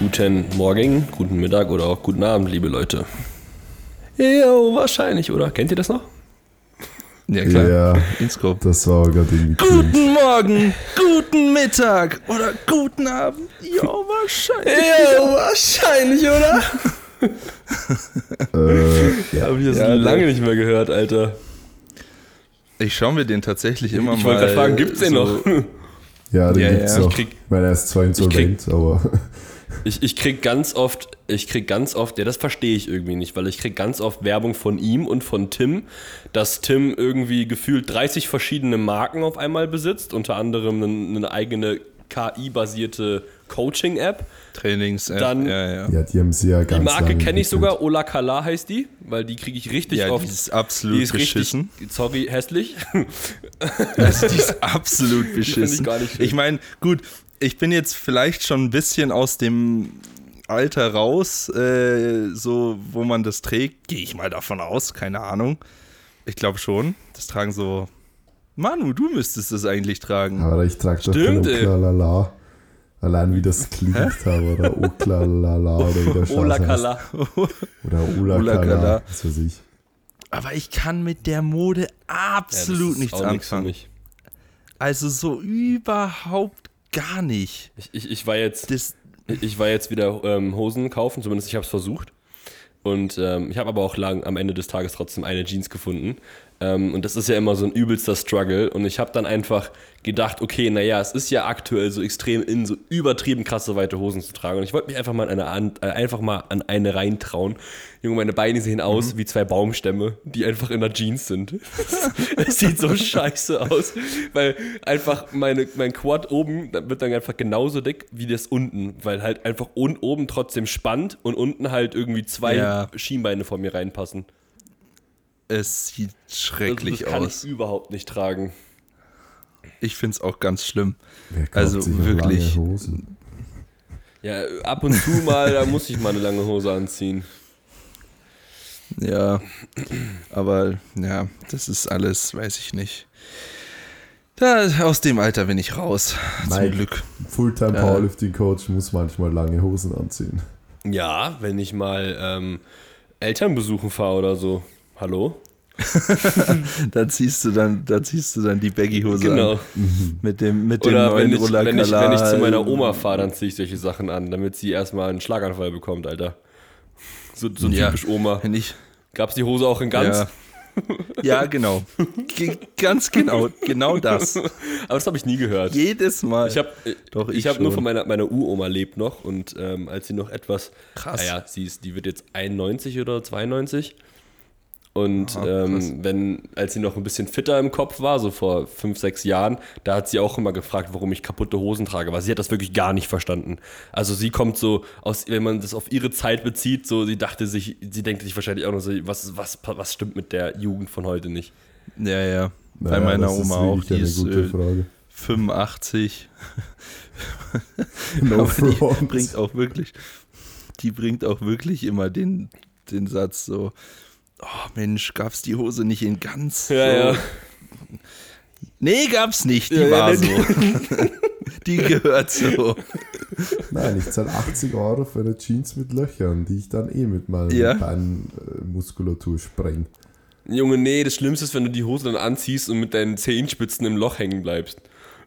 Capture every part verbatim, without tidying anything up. Guten Morgen, guten Mittag oder auch guten Abend, liebe Leute. Jo, wahrscheinlich, oder? Kennt ihr das noch? Ja, klar. Ja, das war gerade irgendwie cool. Guten Morgen, guten Mittag oder guten Abend. Jo, wahrscheinlich. Jo, wahrscheinlich, oder? äh, ja. Hab ich das ja, lange nicht mehr gehört, Alter. Ich schaue mir den tatsächlich immer ich mal. Ich wollte gerade fragen, gibt's den so noch? Ja, den ja, gibt's ja. noch. Ich krieg, weil er ist zwar insolvent, aber. Ich, ich krieg ganz oft, ich krieg ganz oft, ja, das verstehe ich irgendwie nicht, weil ich krieg ganz oft Werbung von ihm und von Tim, dass Tim irgendwie gefühlt dreißig verschiedene Marken auf einmal besitzt, unter anderem eine, eine eigene K I-basierte Coaching-App. Trainings-App, dann, ja, ja. ja. Die haben sie ja ganz Die Marke kenne ich sogar, Ola Kala heißt die, weil die kriege ich richtig ja, oft. Die ist absolut die ist beschissen. Richtig, sorry, hässlich. Also die ist absolut beschissen. Die find ich gar nicht schön. Ich meine, gut, ich bin jetzt vielleicht schon ein bisschen aus dem Alter raus, äh, so wo man das trägt, gehe ich mal davon aus, keine Ahnung. Ich glaube schon, das tragen so... Manu, du müsstest das eigentlich tragen. Aber ich trage doch kein Oklalala. Allein wie das klingt, habe, oder Oklalala oder wie der Scheiß Ola Kala. Oder Ola, Ola Kala, Kala, was weiß ich. Aber ich kann mit der Mode absolut ja, nichts anfangen. Nichts also so überhaupt gar nicht. Ich, ich, ich, war, jetzt, das, ich war jetzt wieder ähm, Hosen kaufen, zumindest ich habe es versucht. Und ähm, ich habe aber auch lang am Ende des Tages trotzdem eine Jeans gefunden. Ähm, und das ist ja immer so ein übelster Struggle. Und ich habe dann einfach gedacht, okay, naja, es ist ja aktuell so extrem in, so übertrieben krasse weite Hosen zu tragen. Und ich wollte mich einfach mal, an eine, äh, einfach mal an eine reintrauen. Junge, meine Beine sehen aus mhm. wie zwei Baumstämme, die einfach in der Jeans sind. Es sieht so scheiße aus, weil einfach meine, mein Quad oben wird dann einfach genauso dick wie das unten, weil halt einfach un, oben trotzdem spannt und unten halt irgendwie zwei ja. Schienbeine von mir reinpassen. Es sieht schrecklich aus. Also das kann ich überhaupt nicht tragen. Ich finde es auch ganz schlimm. Wer kauft also sich wirklich. Lange Hosen? Ja, ab und zu mal, da muss ich mal eine lange Hose anziehen. Ja, aber ja, das ist alles, weiß ich nicht. Da, aus dem Alter bin ich raus. Mike, zum Glück. Fulltime Powerlifting Coach muss manchmal lange Hosen anziehen. Ja, wenn ich mal ähm, Eltern besuchen fahre oder so. Hallo? da ziehst du dann, da ziehst du dann die Baggy-Hose genau. an. Mit dem, mit dem Oder neuen Ola Kala. Wenn ich, wenn ich zu meiner Oma fahre, dann ziehe ich solche Sachen an, damit sie erstmal einen Schlaganfall bekommt, Alter. So, so ja. typisch Oma. Ich, Gab's die Hose auch in ganz? Ja, ja genau. G- ganz genau. Genau das. Aber das habe ich nie gehört. Jedes Mal. Ich habe ich ich hab nur von meiner, meiner U-Oma lebt noch und ähm, als sie noch etwas... Krass. Naja, sie ist, die wird jetzt einundneunzig oder zweiundneunzig. Und Aha, ähm, wenn, als sie noch ein bisschen fitter im Kopf war, so vor fünf, sechs Jahren, da hat sie auch immer gefragt, warum ich kaputte Hosen trage, weil sie hat das wirklich gar nicht verstanden. Also sie kommt so aus, wenn man das auf ihre Zeit bezieht, so sie dachte sich, sie denkt sich wahrscheinlich auch noch so, was, was, was stimmt mit der Jugend von heute nicht? Ja, ja. Bei naja, meiner Oma auch, die ist äh, fünfundachtzig. No die bringt auch wirklich, die bringt auch wirklich immer den, den Satz so. Oh Mensch, gab's die Hose nicht in ganz? Ja, so. Ja. Nee, gab's nicht, die ja, war ja, so. Die gehört so. Nein, ich zahle achtzig Euro für eine Jeans mit Löchern, die ich dann eh mit meiner ja. Beinmuskulatur spreng. Junge, nee, das Schlimmste ist, wenn du die Hose dann anziehst und mit deinen Zehenspitzen im Loch hängen bleibst.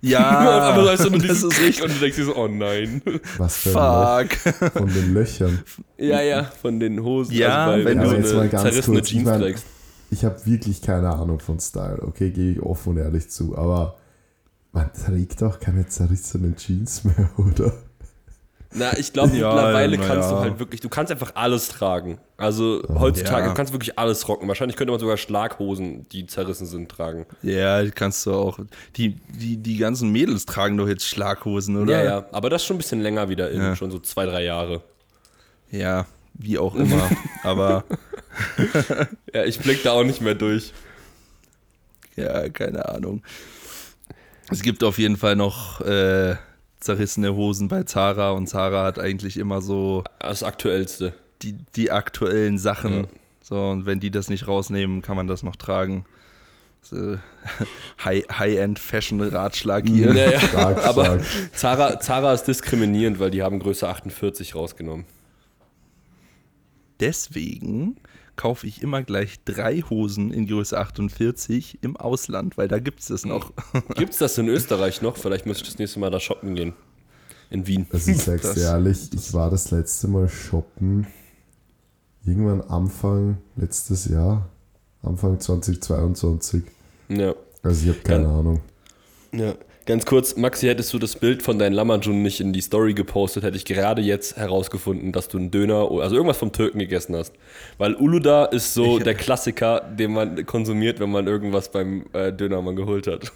Ja, aber das ist richtig. Und du denkst dir so, oh nein. Was für ein Fuck. Loch von den Löchern. Ja, ja, von den Hosen. Ja, also wenn ja, du so eine zerrissene kurz, Jeans trägst. Ich, ich habe wirklich keine Ahnung von Style, okay, gebe ich offen und ehrlich zu. Aber man trägt doch keine zerrissenen Jeans mehr, oder? Na, ich glaube, ja, mittlerweile ja, kannst ja. du halt wirklich, du kannst einfach alles tragen. Also oh, heutzutage, ja. du kannst wirklich alles rocken. Wahrscheinlich könnte man sogar Schlaghosen, die zerrissen sind, tragen. Ja, kannst du auch. Die, die, die ganzen Mädels tragen doch jetzt Schlaghosen, oder? Ja, ja, aber das schon ein bisschen länger wieder in, ja. schon so zwei, drei Jahre. Ja, wie auch immer, aber... ja, ich blick da auch nicht mehr durch. Ja, keine Ahnung. Es gibt auf jeden Fall noch... Äh, zerrissene Hosen bei Zara und Zara hat eigentlich immer so das Aktuellste. Die, die aktuellen Sachen. Ja. So, und wenn die das nicht rausnehmen, kann man das noch tragen. So High-End-Fashion-Ratschlag High hier. Naja, stark, aber stark. Zara, Zara ist diskriminierend, weil die haben Größe achtundvierzig rausgenommen. Deswegen kaufe ich immer gleich drei Hosen in Größe achtundvierzig im Ausland, weil da gibt es das noch. Gibt es das in Österreich noch? Vielleicht müsste ich das nächste Mal da shoppen gehen. In Wien. Also ich sag's das, dir ehrlich, das. Ich war das letzte Mal shoppen irgendwann Anfang letztes Jahr, Anfang zweitausendzweiundzwanzig. Ja. Also ich habe keine Gan- Ahnung. Ja. Ganz kurz, Maxi, hättest du das Bild von deinen Lahmacun nicht in die Story gepostet, hätte ich gerade jetzt herausgefunden, dass du einen Döner, also irgendwas vom Türken gegessen hast. Weil Uludağ ist so ich, der Klassiker, den man konsumiert, wenn man irgendwas beim äh, Dönermann geholt hat.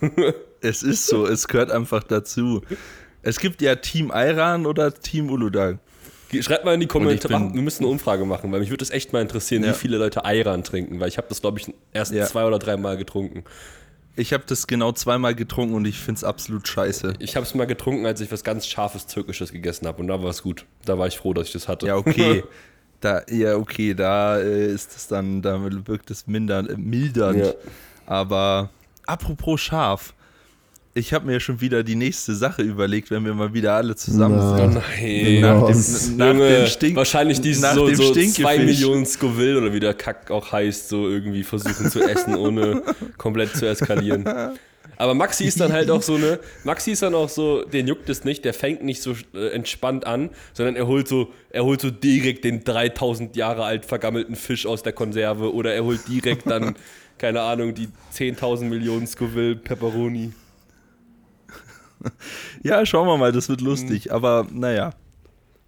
Es ist so, es gehört einfach dazu. Es gibt ja Team Ayran oder Team Uludağ. Schreibt mal in die Kommentare, wir müssen eine Umfrage machen, weil mich würde es echt mal interessieren, ja, wie viele Leute Ayran trinken, weil ich habe das, glaube ich, erst ja. zwei oder drei Mal getrunken. Ich habe das genau zweimal getrunken und ich finde es absolut scheiße. Ich habe es mal getrunken, als ich was ganz Scharfes Türkisches gegessen habe und da war es gut. Da war ich froh, dass ich das hatte. Ja, okay. da, ja, okay, da äh, ist es dann, da wirkt es mindern, äh, mildernd. Ja. Aber apropos scharf, ich habe mir schon wieder die nächste Sache überlegt, wenn wir mal wieder alle zusammen sind. Nein. Nach dem, nach Junge, dem Stink, wahrscheinlich die so, so zwei Millionen Scoville oder wie der Kack auch heißt, so irgendwie versuchen zu essen, ohne komplett zu eskalieren. Aber Maxi ist dann halt auch so eine, Maxi ist dann auch so, den juckt es nicht, der fängt nicht so äh, entspannt an, sondern er holt so, er holt so direkt den dreitausend Jahre alt vergammelten Fisch aus der Konserve oder er holt direkt dann, keine Ahnung, die zehntausend Millionen Scoville Pepperoni. Ja, schauen wir mal, das wird lustig, aber naja,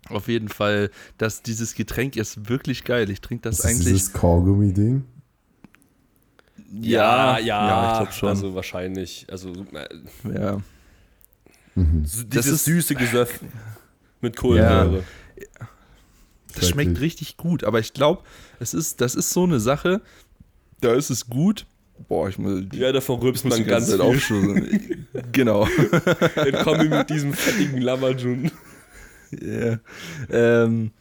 auf jeden Fall, dass dieses Getränk ist wirklich geil, ich trinke das, das eigentlich... Ist dieses Kaugummi-Ding? Ja, ja, ja, ich glaube schon. Also wahrscheinlich, also... Äh, ja. Mhm. So, dieses das ist süße Gesöff mit Kohlensäure. Ja. Das schmeckt richtig gut, aber ich glaube, es ist, das ist so eine Sache, da ist es gut... Boah, ich muss. Ja, davon rülpst man ganz viel. Auch schon. Genau. Dann komme ich mit diesem fettigen Lahmacun. Yeah. Ähm,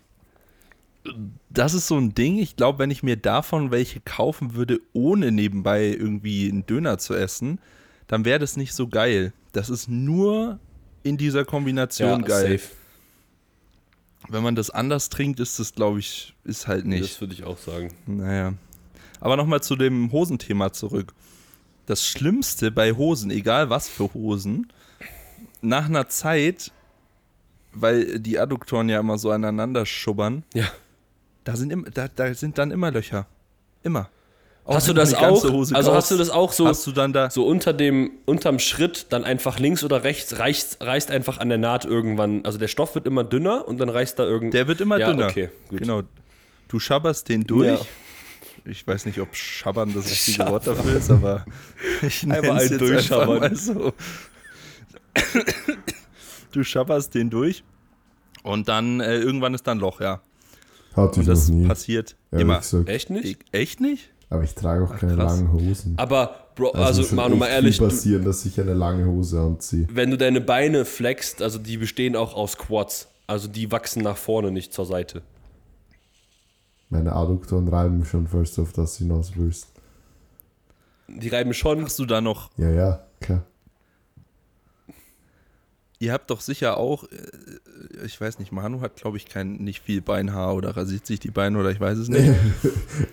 das ist so ein Ding. Ich glaube, wenn ich mir davon welche kaufen würde, ohne nebenbei irgendwie einen Döner zu essen, dann wäre das nicht so geil. Das ist nur in dieser Kombination ja, geil. Safe. Wenn man das anders trinkt, ist das, glaube ich, ist halt nicht. Das würde ich auch sagen. Naja. Aber nochmal zu dem Hosenthema zurück. Das Schlimmste bei Hosen, egal was für Hosen, nach einer Zeit, weil die Adduktoren ja immer so aneinander schubbern, ja. da, sind im, da, da sind dann immer Löcher. Immer. Auch hast du das auch? Hose also kaufst, hast du das auch so, hast du dann da so unter dem, unterm Schritt dann einfach links oder rechts reißt, reißt einfach an der Naht irgendwann. Also der Stoff wird immer dünner und dann reißt da irgendwann. Der wird immer ja, dünner. Okay, gut. Genau. Du schabberst den durch. Ja. Ich weiß nicht, ob schabbern das richtige Wort dafür ist, aber ich nenne es jetzt einfach mal so. Du schabberst den durch und dann äh, irgendwann ist da ein Loch, ja. Hatte ich noch nie. Und das passiert immer. Echt nicht? Ich, echt nicht? Aber ich trage auch Ach, keine krass. langen Hosen. Aber, Bro, also, also Manu, mal ehrlich. Es passieren, dass ich eine lange Hose anziehe. Wenn du deine Beine flexst, also die bestehen auch aus Quads. Also die wachsen nach vorne, nicht zur Seite. Meine Adduktoren reiben schon, falls du auf das hinaus willst. Die reiben schon. Hast du da noch? Ja, ja, klar. Ihr habt doch sicher auch, ich weiß nicht, Manu hat, glaube ich, kein nicht viel Beinhaar oder rasiert sich die Beine oder ich weiß es nicht.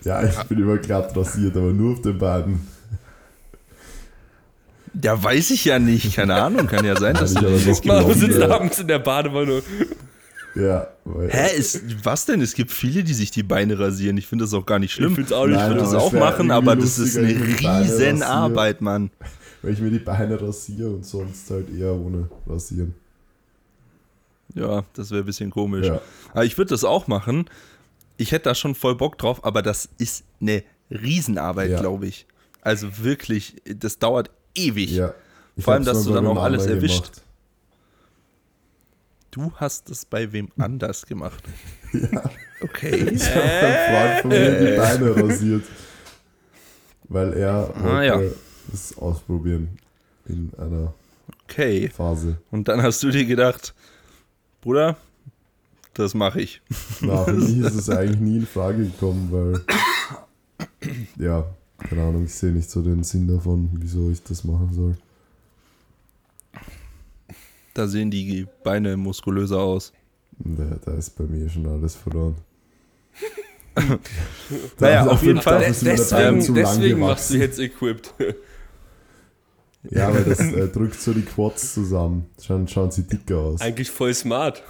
Ja, ich bin immer glatt rasiert, aber nur auf den Beinen. Ja, weiß ich ja nicht, keine Ahnung, kann ja sein, dass du das Manu sitzt ja. abends in der Badewanne. Ja. Hä, ist, was denn? Es gibt viele, die sich die Beine rasieren. Ich finde das auch gar nicht schlimm. Ich finde es auch nicht. Nein, ich würde das auch machen, aber das ist eine riesen Arbeit, Mann. Weil ich mir die Beine rasiere und sonst halt eher ohne rasieren. Ja, das wäre ein bisschen komisch. Ja. Aber ich würde das auch machen. Ich hätte da schon voll Bock drauf, aber das ist eine Riesenarbeit, ja. glaube ich. Also wirklich, das dauert ewig. Ja. Vor allem, dass du dann auch alles erwischt. Gemacht. Du hast es bei wem anders gemacht. Ja. Okay. Ich habe einen Freund von mir die Beine rasiert. Weil er ah, ja. das ausprobieren in einer okay. Phase. Und dann hast du dir gedacht, Bruder, das mache ich. Na, für mich ist es eigentlich nie in Frage gekommen, weil ja, Keine Ahnung, ich sehe nicht so den Sinn davon, wieso ich das machen soll. Da sehen die Beine muskulöser aus. Ja, da ist bei mir schon alles verloren. Naja, auf jeden Fall. Deswegen, deswegen machst du jetzt Equipped. Ja, weil das äh, drückt so die Quads zusammen. Schauen, schauen sie dicker aus. Eigentlich voll smart.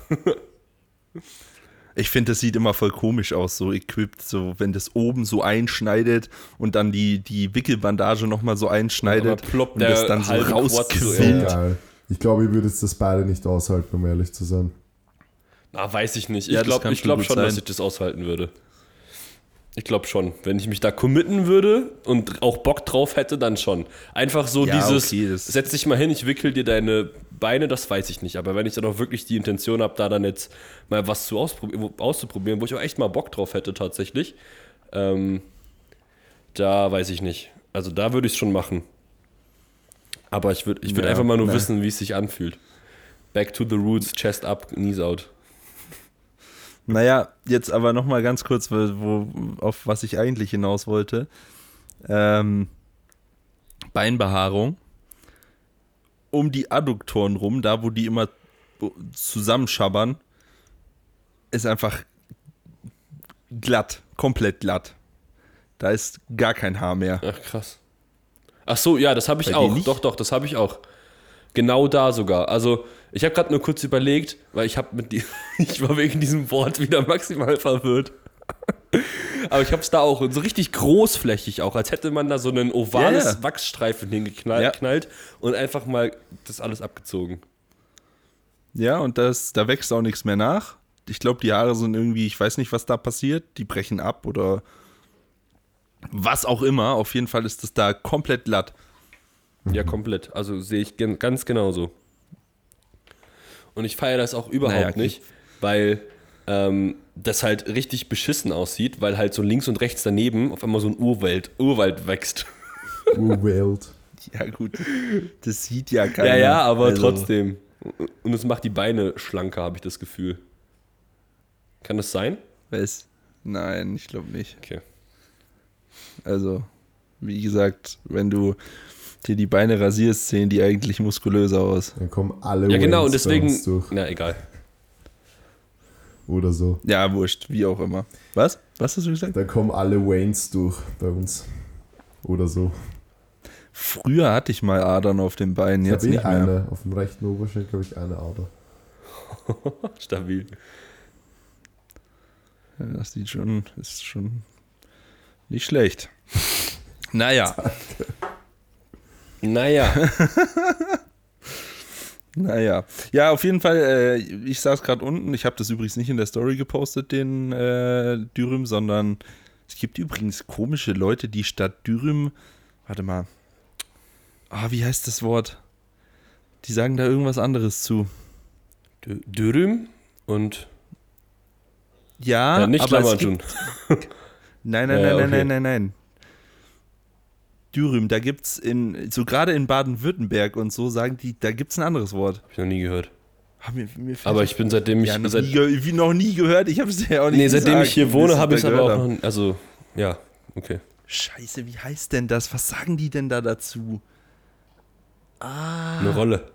Ich finde, das sieht immer voll komisch aus, so Equipped, so wenn das oben so einschneidet und dann die, die Wickelbandage nochmal so einschneidet und das dann so rausquillt. Ja, ich glaube, ihr würdet das beide nicht aushalten, um ehrlich zu sein. Na, weiß ich nicht. Ich ja, glaube ich glaub schon, sein. dass ich das aushalten würde. Ich glaube schon. Wenn ich mich da committen würde und auch Bock drauf hätte, dann schon. Einfach so ja, dieses, okay, setz dich mal hin, ich wickel dir deine Beine, das weiß ich nicht. Aber wenn ich dann auch wirklich die Intention habe, da dann jetzt mal was zu auspro- auszuprobieren, wo ich auch echt mal Bock drauf hätte tatsächlich, ähm, da weiß ich nicht. Also da würde ich es schon machen. Aber ich würde ich würd ja, einfach mal nur nein. wissen, wie es sich anfühlt. Back to the roots, chest up, knees out. Naja, jetzt aber nochmal ganz kurz, wo, auf was ich eigentlich hinaus wollte. Ähm, Beinbehaarung. Um die Adduktoren rum, da wo die immer zusammenschabbern, ist einfach glatt, komplett glatt. Da ist gar kein Haar mehr. Ach krass. Ach so, ja, das habe ich Bei auch. Doch, doch, das habe ich auch. Genau da sogar. Also ich habe gerade nur kurz überlegt, weil ich habe mit die, ich war wegen diesem Wort wieder maximal verwirrt. Aber ich habe es da auch und so richtig großflächig auch, als hätte man da so einen ovales yeah. Wachsstreifen hingeknallt ja. und einfach mal das alles abgezogen. Ja, und das, da wächst auch nichts mehr nach. Ich glaube, die Haare sind irgendwie, ich weiß nicht, was da passiert. Die brechen ab oder was auch immer. Auf jeden Fall ist das da komplett glatt. Ja, komplett. Also sehe ich gen- ganz genauso. Und ich feiere das auch überhaupt naja, nicht, weil ähm, das halt richtig beschissen aussieht, weil halt so links und rechts daneben auf einmal so ein Urwald, Urwald wächst. Urwald. Ja gut, das sieht ja keiner. Ja, ja, aber also. trotzdem. Und es macht die Beine schlanker, habe ich das Gefühl. Kann das sein? Was? Nein, ich glaube nicht. Okay. Also, wie gesagt, wenn du dir die Beine rasierst, sehen die eigentlich muskulöser aus. Dann kommen alle Ja genau, Wains und deswegen, durch. Na egal. Oder so. Ja, wurscht, wie auch immer. Was? Was hast du gesagt? Dann kommen alle Wains durch bei uns. Oder so. Früher hatte ich mal Adern auf den Beinen, jetzt nicht mehr. Eine. Auf dem rechten Oberschenkel habe ich eine Ader. Stabil. Ja, das sieht schon, ist schon nicht schlecht. Naja. Danke. Naja. Naja. Ja, auf jeden Fall, äh, ich saß gerade unten. Ich habe das übrigens nicht in der Story gepostet, den äh, Dürüm, sondern es gibt übrigens komische Leute, die statt Dürüm, warte mal, ah, wie heißt das Wort? Die sagen da irgendwas anderes zu. D- Dürüm und ja, ja nicht aber Lahmacun. Gibt, nein, nein, ja, nein, okay. nein, nein, nein, nein. Dürüm, da gibt's in, so gerade in Baden-Württemberg und so, sagen die, da gibt's ein anderes Wort. Hab ich noch nie gehört. Ah, mir, mir aber ich bin seitdem ich... Ja, noch, seit, nie, noch nie gehört, ich hab's ja auch nicht Nee, gesagt. Seitdem ich hier wohne, habe ich es aber auch noch... Also, ja, okay. Scheiße, wie heißt denn das? Was sagen die denn da dazu? Ah. Eine Rolle.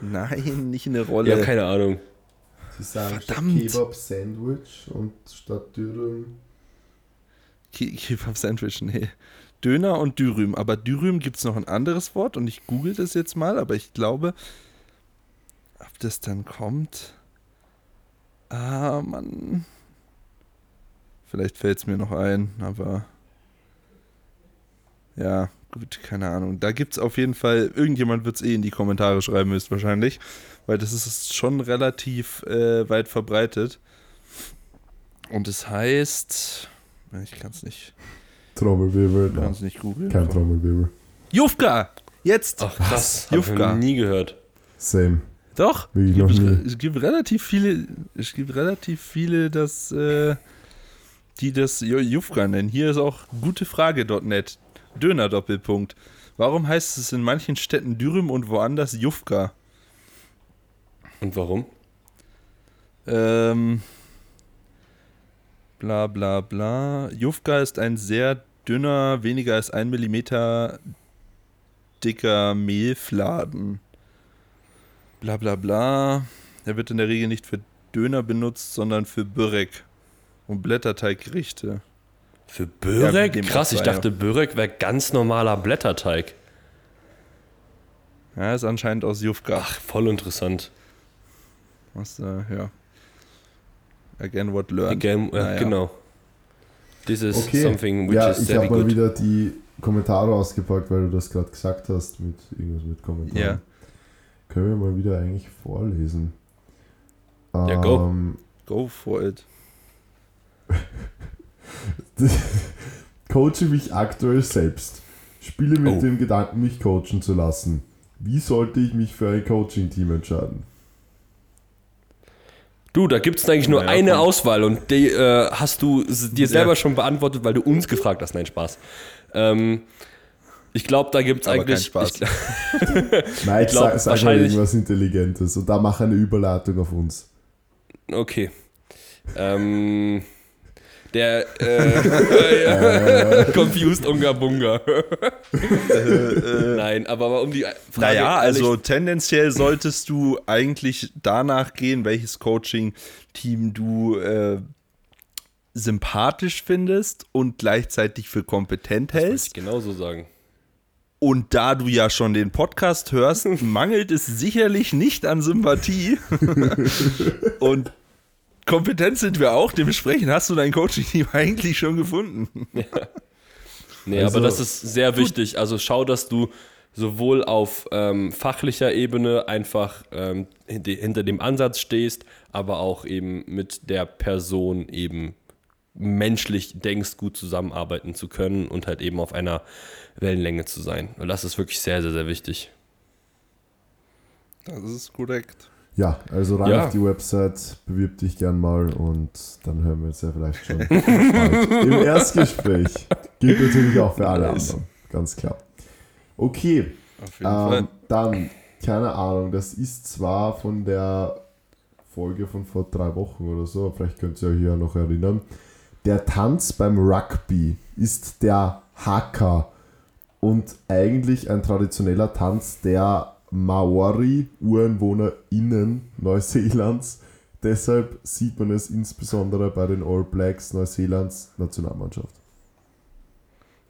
Nein, nicht eine Rolle. Ja, keine Ahnung. Sie sagen Kebab-Sandwich und statt Dürüm... Kebab-Sandwich, nee. Döner und Dürüm, aber Dürüm gibt es noch ein anderes Wort und ich google das jetzt mal, aber ich glaube, ob das dann kommt, ah Mann, vielleicht fällt es mir noch ein, aber ja, gut, keine Ahnung, da gibt es auf jeden Fall, irgendjemand wird es eh in die Kommentare schreiben höchstwahrscheinlich, weil das ist schon relativ äh, weit verbreitet und es heißt, ich kann es nicht... Trommelwirbel. Du kannst nicht googeln. Kein Trommelwirbel. Jufka! Jetzt! Ach krass, hab Jufka. Ich nie gehört. Same. Doch? Wirklich noch nie. Es gibt relativ viele, es gibt relativ viele, das, äh, die das Jufka nennen. Hier ist auch gutefrage Punkt net. Döner Doppelpunkt. Warum heißt es in manchen Städten Dürüm und woanders Jufka? Und warum? Ähm... Bla bla bla. Jufka ist ein sehr dünner, weniger als ein Millimeter dicker Mehlfladen. Bla bla bla. Er wird in der Regel nicht für Döner benutzt, sondern für Börek und Blätterteiggerichte. Für Börek? Ja, krass, ich dachte, Börek wäre ganz normaler Blätterteig. Ja, ist anscheinend aus Jufka. Ach, voll interessant. Was, äh, ja. Again, what learned. Again, äh, naja. Genau. This is okay. something which ja, is very good. Ich habe mal wieder die Kommentare ausgepackt, weil du das gerade gesagt hast, mit irgendwas mit Kommentaren. Yeah. Können wir mal wieder eigentlich vorlesen. Ja, yeah, go. Ähm, go for it. Coache mich aktuell selbst. Spiele mit oh. dem Gedanken, mich coachen zu lassen. Wie sollte ich mich für ein Coaching-Team entscheiden? Du, da gibt es eigentlich nur ja, eine komm. Auswahl und die äh, hast du dir selber ja. schon beantwortet, weil du uns gefragt hast. Nein, Spaß. Ähm, ich glaube, da gibt es eigentlich... Kein Spaß. Ich, Nein, ich glaub, sag, sag mal irgendwas Intelligentes und da mach eine Überleitung auf uns. Okay. Ähm... Der äh, Confused Unga Bunga. Nein, aber um die Frage... Naja, also tendenziell solltest du eigentlich danach gehen, welches Coaching-Team du äh, sympathisch findest und gleichzeitig für kompetent hältst. Das muss ich genauso sagen. Und da du ja schon den Podcast hörst, mangelt es sicherlich nicht an Sympathie. Und kompetent sind wir auch, dementsprechend hast du dein Coaching-Team eigentlich schon gefunden. Ja. Nee, also, aber das ist sehr gut. wichtig. Also schau, dass du sowohl auf ähm, fachlicher Ebene einfach ähm, hinter dem Ansatz stehst, aber auch eben mit der Person eben menschlich denkst, gut zusammenarbeiten zu können und halt eben auf einer Wellenlänge zu sein. Und das ist wirklich sehr, sehr, sehr wichtig. Das ist korrekt. Ja, also rein ja. auf die Website, bewirb dich gern mal und dann hören wir uns ja vielleicht schon im Erstgespräch. Gilt natürlich auch für alle nice. anderen, ganz klar. Okay, auf jeden ähm, Fall. Dann, keine Ahnung, das ist zwar von der Folge von vor drei Wochen oder so, vielleicht könnt ihr euch ja noch erinnern, der Tanz beim Rugby ist der Haka und eigentlich ein traditioneller Tanz, der Maori, UreinwohnerInnen Neuseelands. Deshalb sieht man es insbesondere bei den All Blacks Neuseelands Nationalmannschaft.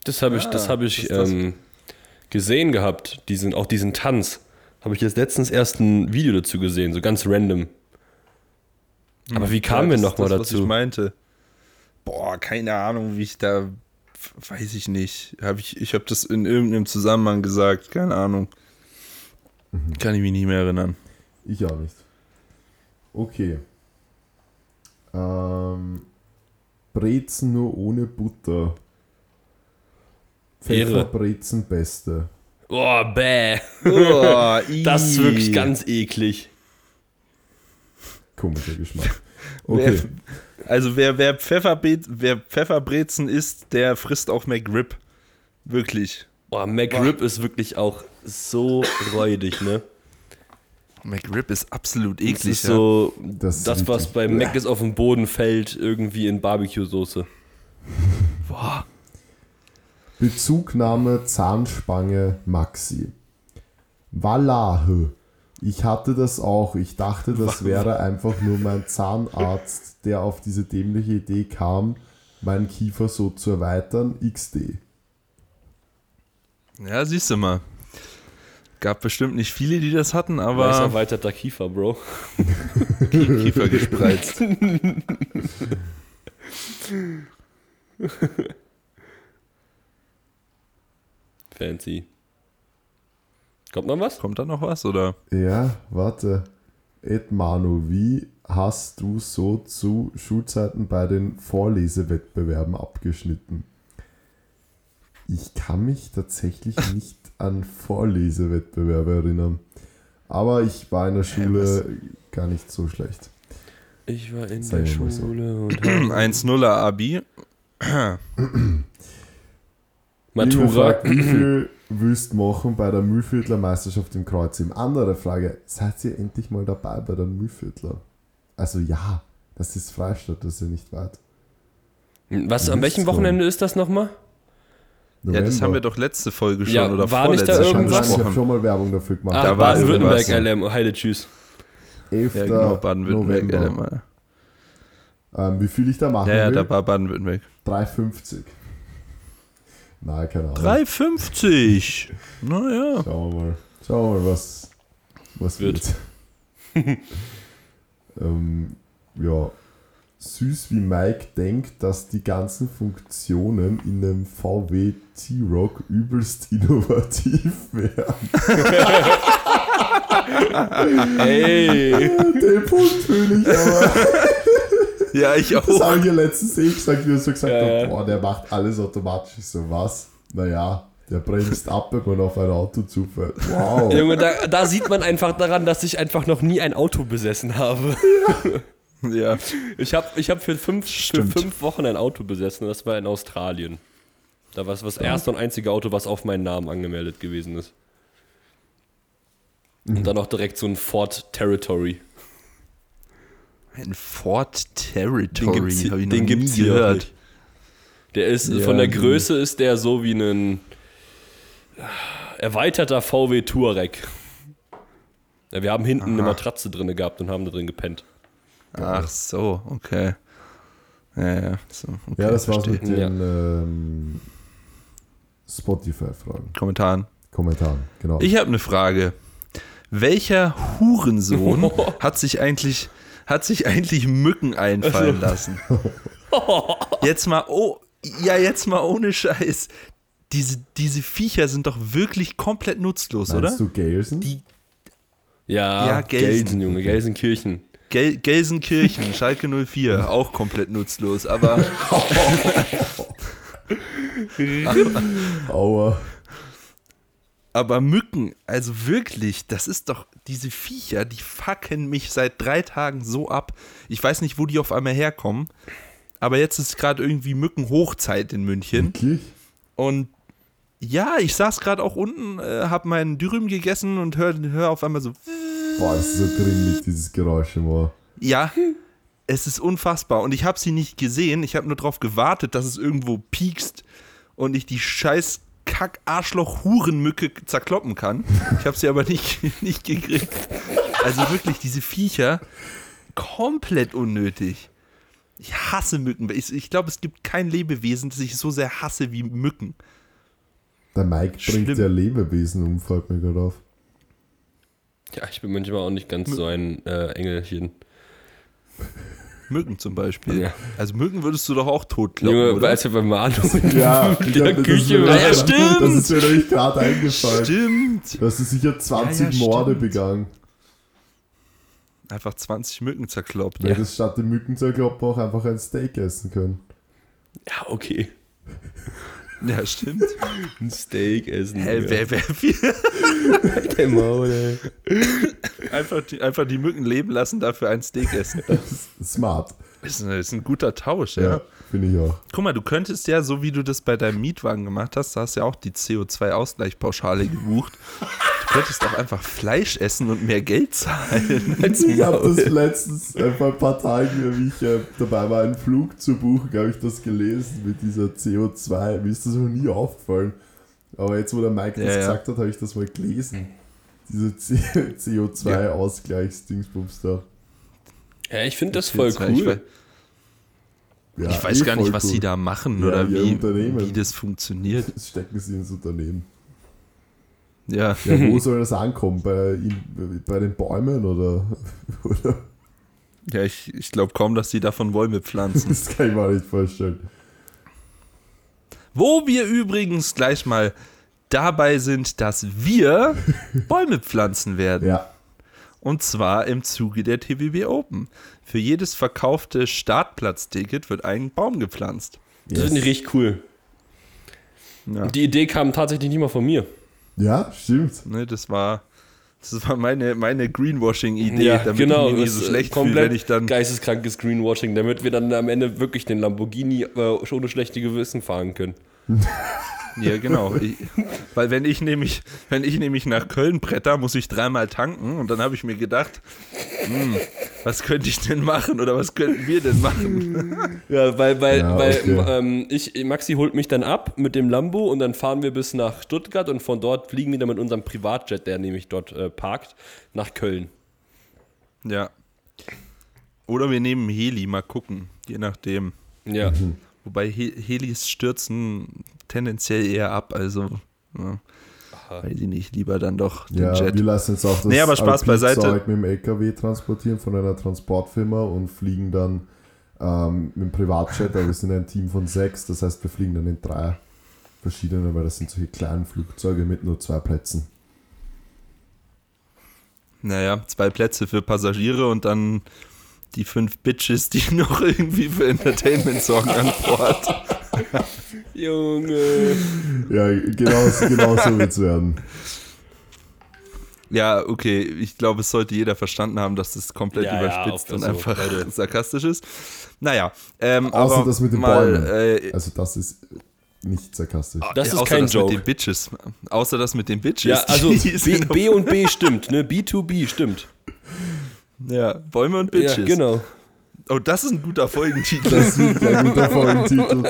Das habe ah, ich, das hab ich das ähm, gesehen gehabt, diesen, auch diesen Tanz. Habe ich jetzt letztens erst ein Video dazu gesehen, so ganz random. Aber wie kamen ja, wir nochmal dazu? Das, was ich meinte. Boah, keine Ahnung, wie ich da, weiß ich nicht. Hab ich ich habe das in irgendeinem Zusammenhang gesagt, keine Ahnung. Kann ich mich nicht mehr erinnern. Ich auch nicht. Okay. Ähm, Brezen nur ohne Butter. Pfefferbrezen beste. Oh, bäh. Oh, das ist wirklich ganz eklig. Komischer Geschmack. Okay. Wer, also wer, wer, Pfefferbe- wer Pfefferbrezen isst, der frisst auch McRib. Wirklich. Boah, McRib ist wirklich auch so räudig, ne? McRib ist absolut eklig. Das ist so ja. das, das, was bei Mac ist auf dem Boden fällt, irgendwie in Barbecue-Soße. Boah. Bezugnahme Zahnspange Maxi. Wallahe. Ich hatte das auch. Ich dachte, das wäre einfach nur mein Zahnarzt, der auf diese dämliche Idee kam, meinen Kiefer so zu erweitern. X D. Ja, siehst du mal. Gab bestimmt nicht viele, die das hatten, aber... Das ist erweiterter Kiefer, Bro. Kiefer gespreizt. Fancy. Kommt noch was? Kommt da noch was, oder? Ja, warte. Ed Manu, wie hast du so zu Schulzeiten bei den Vorlesewettbewerben abgeschnitten? Ich kann mich tatsächlich nicht an Vorlesewettbewerbe erinnern. Aber ich war in der Schule hey, gar nicht so schlecht. Ich war in Sagen der Schule so. und eins nuller Abi. Matura. Frage, wie viel willst du machen bei der Mühlviertler Meisterschaft im Kreuzheim? Andere Frage, seid ihr endlich mal dabei bei der Mühlviertler? Also ja, das ist Freistadt, das ist ja nicht weit. Was, an welchem Wochenende ist das nochmal? November. Ja, das haben wir doch letzte Folge schon ja, oder vorletzte schon gesprochen. Ich habe schon mal Werbung dafür gemacht. Ach, da Baden-Württemberg L M, heide, tschüss. elfter Ja, genau, Baden-Württemberg L M. Ähm, wie viel ich da machen ja, ja, will? Ja, da war Baden-Württemberg. drei fünfzig Na, keine Ahnung. drei fünfzig Naja. Schauen wir mal. Schauen wir mal, was, was wird. wird. ähm, ja. Süß, wie Mike denkt, dass die ganzen Funktionen in dem V W T-Rock übelst innovativ wären. Ey! Den Punkt fühle ich aber. Ja, ich auch. Das habe ich ja letztens eh gesagt, wie er so gesagt ja, hat, boah, der macht alles automatisch. Ich so, was? Naja, der bremst ab, wenn man auf ein Auto zufährt. Wow. Junge, da, da sieht man einfach daran, dass ich einfach noch nie ein Auto besessen habe. Ja. ja. Ich habe ich hab für, fünf, für fünf Wochen ein Auto besessen, das war in Australien. Da war es das erste und einzige Auto, was auf meinen Namen angemeldet gewesen ist. Mhm. Und dann auch direkt so ein Ford Territory. Ein Ford Territory, habe ich noch nie gibt's gehört. Der ist, ja, von der Größe ist der so wie ein erweiterter V W Touareg. Ja, wir haben hinten Aha. eine Matratze drin gehabt und haben da drin gepennt. Ach so, okay. Ja, ja, so, okay, ja das war's mit den ja. ähm, Spotify-Fragen. Kommentaren. Kommentaren, genau. Ich habe eine Frage. Welcher Hurensohn hat sich eigentlich... Hat sich eigentlich Mücken einfallen lassen. Jetzt mal, oh, ja, jetzt mal ohne Scheiß. Diese, diese Viecher sind doch wirklich komplett nutzlos, meinst oder? Hast du Gelsen? Die, ja, ja, Gelsen. Gelsen, Junge, Gelsenkirchen. Gel, Gelsenkirchen, Schalke null vier, auch komplett nutzlos, aber. aber Aua. Aber Mücken, also wirklich, das ist doch, diese Viecher, die fucken mich seit drei Tagen so ab. Ich weiß nicht, wo die auf einmal herkommen, aber jetzt ist gerade irgendwie Mückenhochzeit in München. Okay. Und ja, ich saß gerade auch unten, äh, hab meinen Dürüm gegessen und hör, hör auf einmal so. Boah, ist so dringlich, dieses Geräusch im Ohr. Ja, es ist unfassbar und ich habe sie nicht gesehen, ich habe nur darauf gewartet, dass es irgendwo piekst und ich die scheiß Kack-Arschloch-Hurenmücke zerkloppen kann. Ich habe sie aber nicht, nicht gekriegt. Also wirklich, diese Viecher, komplett unnötig. Ich hasse Mücken. Ich, ich glaube, es gibt kein Lebewesen, das ich so sehr hasse wie Mücken. Der Mike Schlimm. bringt ja Lebewesen um, fällt mir gerade auf. Ja, ich bin manchmal auch nicht ganz Mücken. so ein äh, Engelchen. Mücken zum Beispiel. Ja. Also Mücken würdest du doch auch totkloppen, Junge, oder? Weißt du, bei Manu in ja, der glaub, Küche war. Ja, stimmt. Das ist mir nämlich gerade eingefallen. Stimmt. Du hast sicher zwanzig ja, ja, Morde stimmt. begangen. Einfach zwanzig Mücken zerkloppt. Du hättest ja. statt den Mücken zerkloppt auch einfach ein Steak essen können. Ja, okay. Ja, stimmt. Ein Steak essen. Hä, wer, wer, wer? einfach, die, einfach die Mücken leben lassen, dafür ein Steak essen. Smart. Ist ein, ist ein guter Tausch, ja. Ja, finde ich auch. Guck mal, du könntest ja, so wie du das bei deinem Mietwagen gemacht hast, da hast du ja auch die C O zwei Ausgleichspauschale gebucht. Du könntest auch einfach Fleisch essen und mehr Geld zahlen. Ich habe das letztens, äh, vor ein paar Tagen, wie ich äh, dabei war, einen Flug zu buchen, habe ich das gelesen mit dieser C O zwei. Mir ist das noch nie aufgefallen. Aber jetzt, wo der Mike ja, das ja. gesagt hat, habe ich das mal gelesen. Diese C O zwei Ausgleichs-Dingsbums da. Ja, ich finde das voll cool. Ja, ich weiß eh gar nicht, was cool. sie da machen ja, oder wie, wie das funktioniert. Das stecken sie ins Unternehmen. Ja. ja. Wo soll das ankommen? Bei, bei den Bäumen oder? oder? Ja, ich, ich glaube kaum, dass sie davon Bäume pflanzen. Das kann ich mir nicht vorstellen. Wo wir übrigens gleich mal dabei sind, dass wir Bäume pflanzen werden. Ja. Und zwar im Zuge der T B B Open. Für jedes verkaufte Startplatzticket wird ein Baum gepflanzt. Yes. Das finde ich richtig cool. Ja. Die Idee kam tatsächlich nicht mal von mir. Ja, stimmt. Ne, das war, das war meine, meine Greenwashing-Idee, ja, damit genau, ich mich nicht so schlecht fühle, wenn ich dann... geisteskrankes Greenwashing, damit wir dann am Ende wirklich den Lamborghini äh, ohne schlechte Gewissen fahren können. Ja, genau. Ich, weil wenn ich nämlich, wenn ich nämlich nach Köln bretter, muss ich dreimal tanken und dann habe ich mir gedacht, was könnte ich denn machen oder was könnten wir denn machen? Ja, weil, weil, ja, weil okay. ähm, ich, Maxi holt mich dann ab mit dem Lambo und dann fahren wir bis nach Stuttgart und von dort fliegen wir dann mit unserem Privatjet, der nämlich dort äh, parkt, nach Köln. Ja. Oder wir nehmen Heli, mal gucken, je nachdem. Ja. Mhm. Wobei He- Helis stürzen tendenziell eher ab, also ja. Weiß ich nicht, lieber dann doch den ja, Jet. Ja, wir lassen jetzt auch das nee, aber Spaß beiseite. mit dem L K W transportieren von einer Transportfirma und fliegen dann ähm, mit dem Privatjet, aber wir sind ein Team von sechs, das heißt wir fliegen dann in drei verschiedenen, weil das sind solche kleinen Flugzeuge mit nur zwei Plätzen. Naja, zwei Plätze für Passagiere und dann die fünf Bitches, die noch irgendwie für Entertainment sorgen an Bord. Junge. Ja, genau, genau so wird's werden. Ja, okay, ich glaube, es sollte jeder verstanden haben, dass das komplett ja, überspitzt ja, und so einfach Leute. sarkastisch ist. Naja, ähm, außer aber das mit den mal, Bäumen. Äh, also das ist nicht sarkastisch. Das ist außer kein das Joke. Mit den Bitches. Außer das mit den Bitches. Ja, also B, B und B stimmt, ne? B zwei B stimmt. Ja, Bäume und Bitches. Ja, genau. Oh, das ist ein guter Folgentitel. Das ist ein guter Folgentitel.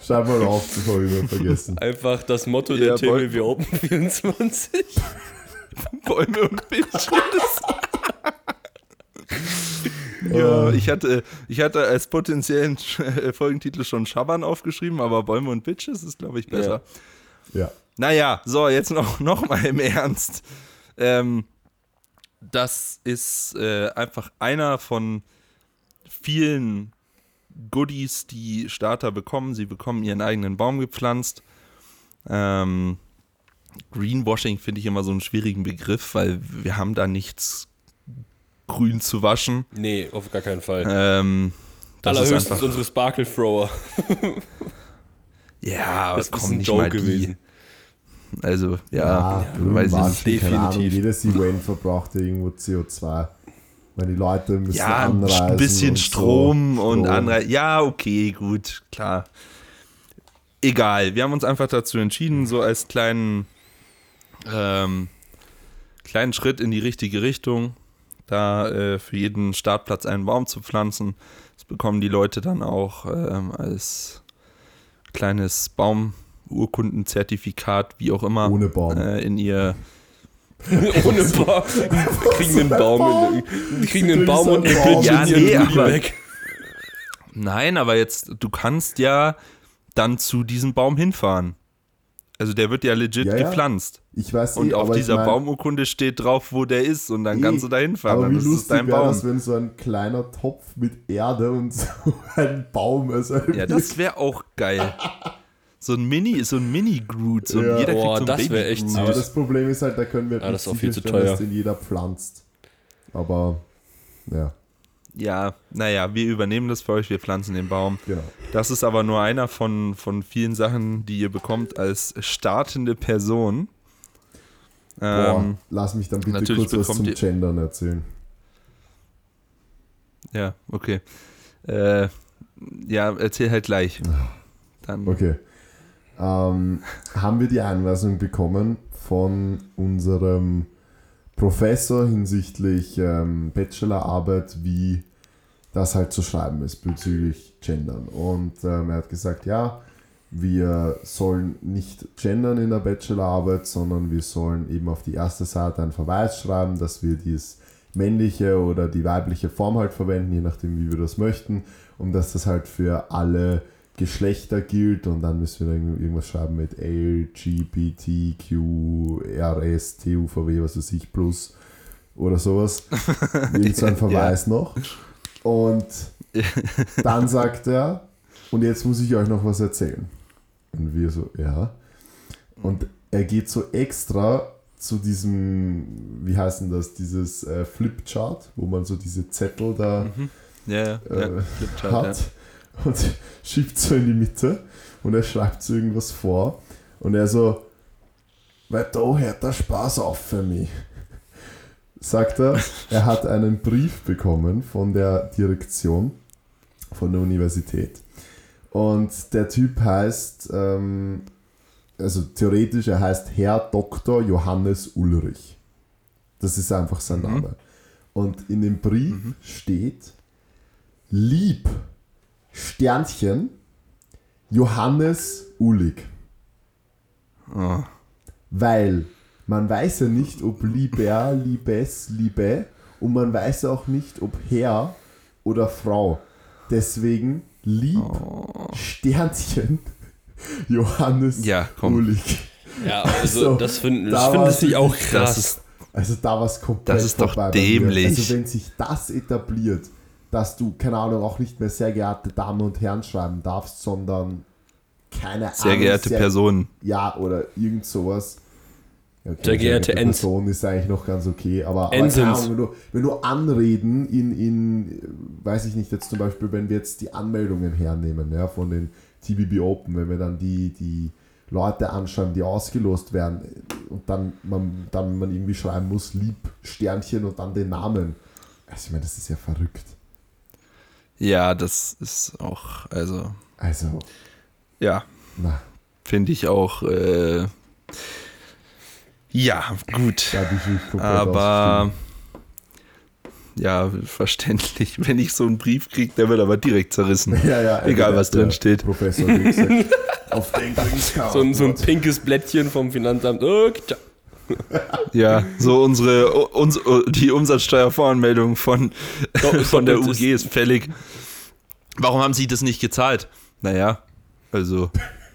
Schreib mal auf, bevor wir ihn vergessen. Einfach das Motto ja, der Themen wie Open vierundzwanzig. Bäume und Bitches. Ja, ich hatte, ich hatte als potenziellen Folgentitel schon Schabbern aufgeschrieben, aber Bäume und Bitches ist, glaube ich, besser. Ja. ja. Naja, so, jetzt noch, noch mal im Ernst. Ähm, das ist äh, einfach einer von vielen Goodies, die Starter bekommen. Sie bekommen ihren eigenen Baum gepflanzt. Ähm, Greenwashing finde ich immer so einen schwierigen Begriff, weil wir haben da nichts grün zu waschen. Nee, auf gar keinen Fall. Ähm, das Allerhöchstens ist einfach, unsere Sparkle-Thrower. Ja, aber das kommt ein nicht Joke mal die. gewesen. Also, ja, ja weiß ich nicht. Definitiv. Jeder Wain verbraucht ja irgendwo C O zwei. Weil die Leute müssen ja, anreisen. Ja, ein bisschen Strom und, so. und Anreisen. Ja, okay, gut, klar. Egal, wir haben uns einfach dazu entschieden, so als kleinen, ähm, kleinen Schritt in die richtige Richtung, da äh, für jeden Startplatz einen Baum zu pflanzen. Das bekommen die Leute dann auch ähm, als kleines Baum. Urkundenzertifikat, wie auch immer. Ohne Baum. Äh, in ihr. Ohne Baum. Wir kriegen einen Baum. Wir kriegen einen Baum und wir ja, nee, aber, weg. Nein, aber jetzt, du kannst ja dann zu diesem Baum hinfahren. Also der wird ja legit ja, ja. gepflanzt. Ich weiß eh, und auf dieser ich mein, Baumurkunde steht drauf, wo der ist und dann eh, kannst du da hinfahren. Aber wie lustig wäre das, wenn so ein kleiner Topf mit Erde und so ein Baum ist. Ja, das wäre auch geil. So ein Mini, so ein Mini-Groot. So ja. Jeder kriegt oh, so ein das wäre echt süß. Aber das Problem ist halt, da können wir ah, nicht sicherstellen, dass den jeder pflanzt. Aber, ja. Ja, naja, wir übernehmen das für euch, wir pflanzen den Baum. Genau. Das ist aber nur einer von, von vielen Sachen, die ihr bekommt als startende Person. Boah, ähm, lass mich dann bitte kurz was zum Gendern erzählen. Ja, okay. Äh, ja, erzähl halt gleich. Dann. Okay. Ähm, haben wir die Einweisung bekommen von unserem Professor hinsichtlich ähm, Bachelorarbeit, wie das halt zu schreiben ist bezüglich Gendern. Und ähm, er hat gesagt, ja, wir sollen nicht gendern in der Bachelorarbeit, sondern wir sollen eben auf die erste Seite einen Verweis schreiben, dass wir dies männliche oder die weibliche Form halt verwenden, je nachdem wie wir das möchten, und dass das halt für alle Geschlechter gilt, und dann müssen wir dann irgendwas schreiben mit L G B T Q R S T U V W, was weiß ich, plus oder sowas. Irgend so ein Verweis ja. noch. Und dann sagt er, und jetzt muss ich euch noch was erzählen. Und wir so, ja. Und er geht so extra zu diesem, wie heißt denn das, dieses äh, Flipchart, wo man so diese Zettel da mhm. ja, ja. Äh, ja, hat. Ja. Und schiebt so in die Mitte und er schreibt so irgendwas vor und er so, weil da hört der Spaß auf für mich, sagt er, er hat einen Brief bekommen von der Direktion von der Universität und der Typ heißt, ähm, also theoretisch, er heißt Herr Doktor Johannes Ulrich, das ist einfach sein Name. Und in dem Brief mhm. steht: Lieb Sternchen Johannes Ulig. Oh. Weil man weiß ja nicht, ob Lieber, Liebes, Liebe, und man weiß auch nicht, ob Herr oder Frau. Deswegen Lieb oh. Sternchen Johannes ja, Ulig. Ja, also, also das finde da find ich auch krass. krass. Also da war es komplett. Das ist doch dämlich. Also wenn sich das etabliert, dass du, keine Ahnung, auch nicht mehr sehr geehrte Damen und Herren schreiben darfst, sondern keine Ahnung. Sehr geehrte sehr, Personen. Ja, oder irgend sowas. Okay, sehr geehrte Person ist eigentlich noch ganz okay, aber, aber keine Ahnung, wenn, du, wenn du Anreden in, in, weiß ich nicht, jetzt zum Beispiel, wenn wir jetzt die Anmeldungen hernehmen, ja, von den T B B Open, wenn wir dann die, die Leute anschauen, die ausgelost werden und dann man, dann man irgendwie schreiben muss, Lieb, Sternchen und dann den Namen. Also ich meine, das ist ja verrückt. Ja, das ist auch, also... Also... Ja, finde ich auch... Äh, ja, gut, aber ja, verständlich, wenn ich so einen Brief kriege, der wird aber direkt zerrissen, ja, ja, egal was drin steht. Professor, wie gesagt, auf den so, so ein pinkes Blättchen vom Finanzamt, ja, so unsere uns, die Umsatzsteuervoranmeldung von, von der U G ist fällig. Warum haben Sie das nicht gezahlt? Naja, also...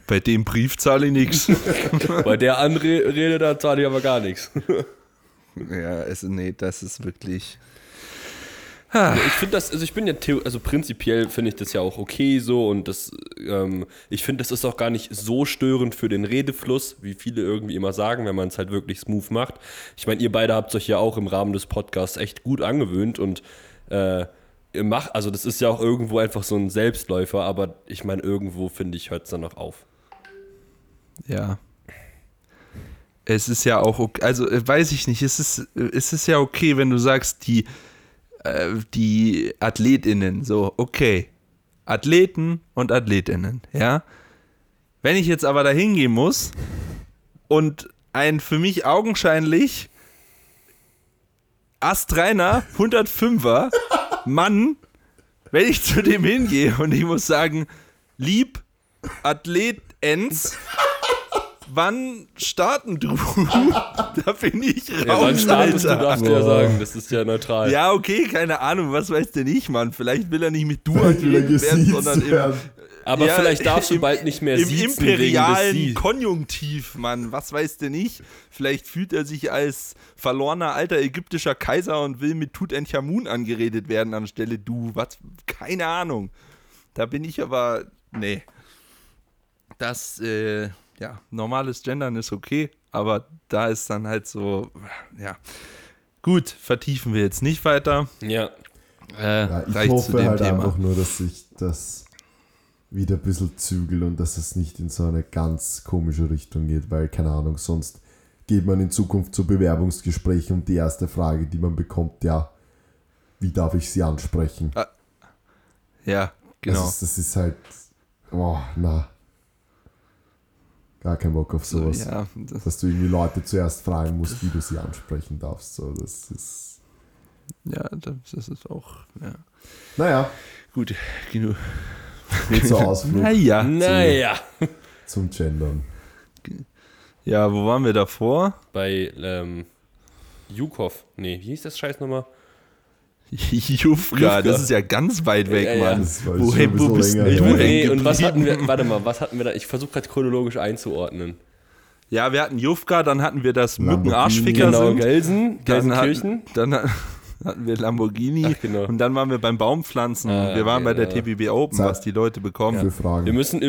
Bei dem Brief zahle ich nichts. Bei der Anrede, da zahle ich aber gar nichts. Ja, also nee, das ist wirklich... Ah. Ich finde das, also ich bin ja, also prinzipiell finde ich das ja auch okay so und das, ähm, ich finde, das ist auch gar nicht so störend für den Redefluss, wie viele irgendwie immer sagen, wenn man es halt wirklich smooth macht. Ich meine, ihr beide habt euch ja auch im Rahmen des Podcasts echt gut angewöhnt und äh, ihr macht, also das ist ja auch irgendwo einfach so ein Selbstläufer, aber ich meine, irgendwo, finde ich, hört es dann auch auf. Ja. Es ist ja auch okay, also weiß ich nicht, es ist, es ist ja okay, wenn du sagst, die, äh, die AthletInnen, so, okay, Athleten und AthletInnen, ja. Wenn ich jetzt aber da hingehen muss und ein für mich augenscheinlich Astreiner hundertfünfer Mann, wenn ich zu dem hingehe und ich muss sagen, lieb Athletens, wann starten du? Da bin ich raus. Ja, wann startest Alter. Du, darfst du ja sagen. Das ist ja neutral. Ja, okay, keine Ahnung. Was weiß denn ich, Mann? Vielleicht will er nicht mit du angelegt werden, sondern im... Aber ja, vielleicht darfst du im, bald nicht mehr im siezen. Im imperialen wegen des Konjunktiv, Mann. Was weiß denn ich? Vielleicht fühlt er sich als verlorener alter ägyptischer Kaiser und will mit Tutanchamun angeredet werden anstelle du. Was? Keine Ahnung. Da bin ich aber... Nee. Das... Äh, ja, normales Gendern ist okay, aber da ist dann halt so, ja. Gut, vertiefen wir jetzt nicht weiter. Ja. Äh, ja ich reicht hoffe zu dem halt Thema. Einfach nur, dass sich das wieder ein bisschen zügelt und dass es nicht in so eine ganz komische Richtung geht, weil, keine Ahnung, sonst geht man in Zukunft zu Bewerbungsgesprächen und die erste Frage, die man bekommt, ja, wie darf ich Sie ansprechen? Ah, ja, genau. Das ist, das ist halt, oh, na. Gar kein Bock auf sowas, ja, das dass du irgendwie Leute zuerst fragen musst, wie du sie ansprechen darfst. So, das ist ja, das ist auch, ja. Naja. Gut, genug. Kurzer Ausflug. Naja. Zum, naja. Zum Gendern. Ja, wo waren wir davor? Bei ähm, Jukov. Nee, wie hieß das Scheiß nochmal? Jufka, das ist ja ganz weit weg, ja, ja, Mann. Ja. Wo, hey, wo bist du? Nee, und was hatten wir, warte mal, was hatten wir da? Ich versuche gerade chronologisch einzuordnen. Ja, wir hatten Jufka, dann hatten wir das Mückenarschficker. Genau, Gelsen, Gelsenkirchen. Dann, hatten, dann hatten wir Lamborghini. Ach, genau. Und dann waren wir beim Baumpflanzen. Ah, wir waren genau. bei der T B B Open, was die Leute bekommen. Ja. Für Fragen. Wir müssen,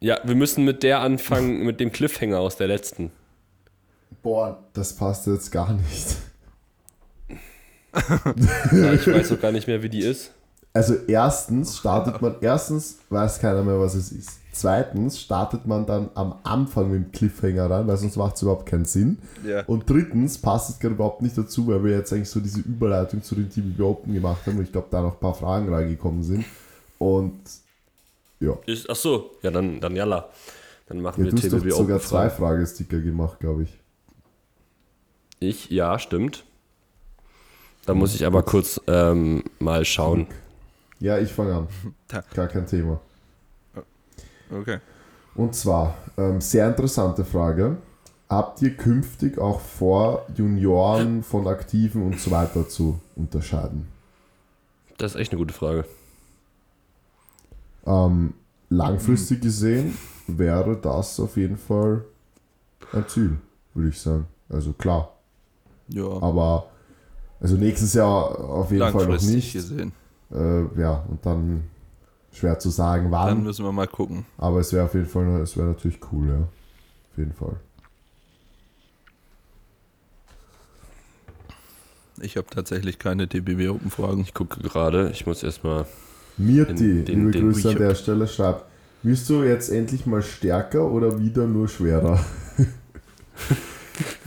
ja, wir müssen mit der anfangen, mit dem Cliffhanger aus der letzten. Boah, das passt jetzt gar nicht. Ja, ich weiß auch gar nicht mehr, wie die ist. Also erstens startet man, erstens weiß keiner mehr, was es ist. Zweitens startet man dann am Anfang mit dem Cliffhanger rein, weil sonst macht es überhaupt keinen Sinn. Ja. Und drittens passt es gerade überhaupt nicht dazu, weil wir jetzt eigentlich so diese Überleitung zu den T B B Open gemacht haben und ich glaube, da noch ein paar Fragen reingekommen sind. Und ja. Ist, ach so, ja, dann, dann jalla. Dann machen ja, wir T B B Open. Du hast sogar zwei Fragesticker gemacht, glaube ich. Ich, ja, stimmt. Da muss ich aber kurz ähm, mal schauen. Ja, ich fange an. Gar kein Thema. Okay. Und zwar, ähm, sehr interessante Frage. Habt ihr künftig auch vor, Junioren von Aktiven und so weiter zu unterscheiden? Das ist echt eine gute Frage. Ähm, langfristig gesehen wäre das auf jeden Fall ein Ziel, würde ich sagen. Also klar. Ja. Aber also nächstes Jahr auf jeden Fall noch nicht. Gesehen. Äh, ja, und dann schwer zu sagen, wann. Dann müssen wir mal gucken. Aber es wäre auf jeden Fall, es wäre natürlich cool, ja. Auf jeden Fall. Ich habe tatsächlich keine D B W-Open-Fragen. Ich gucke gerade, ich muss erstmal. Mirti, liebe Grüße an der Stelle, schreibt: Bist du jetzt endlich mal stärker oder wieder nur schwerer?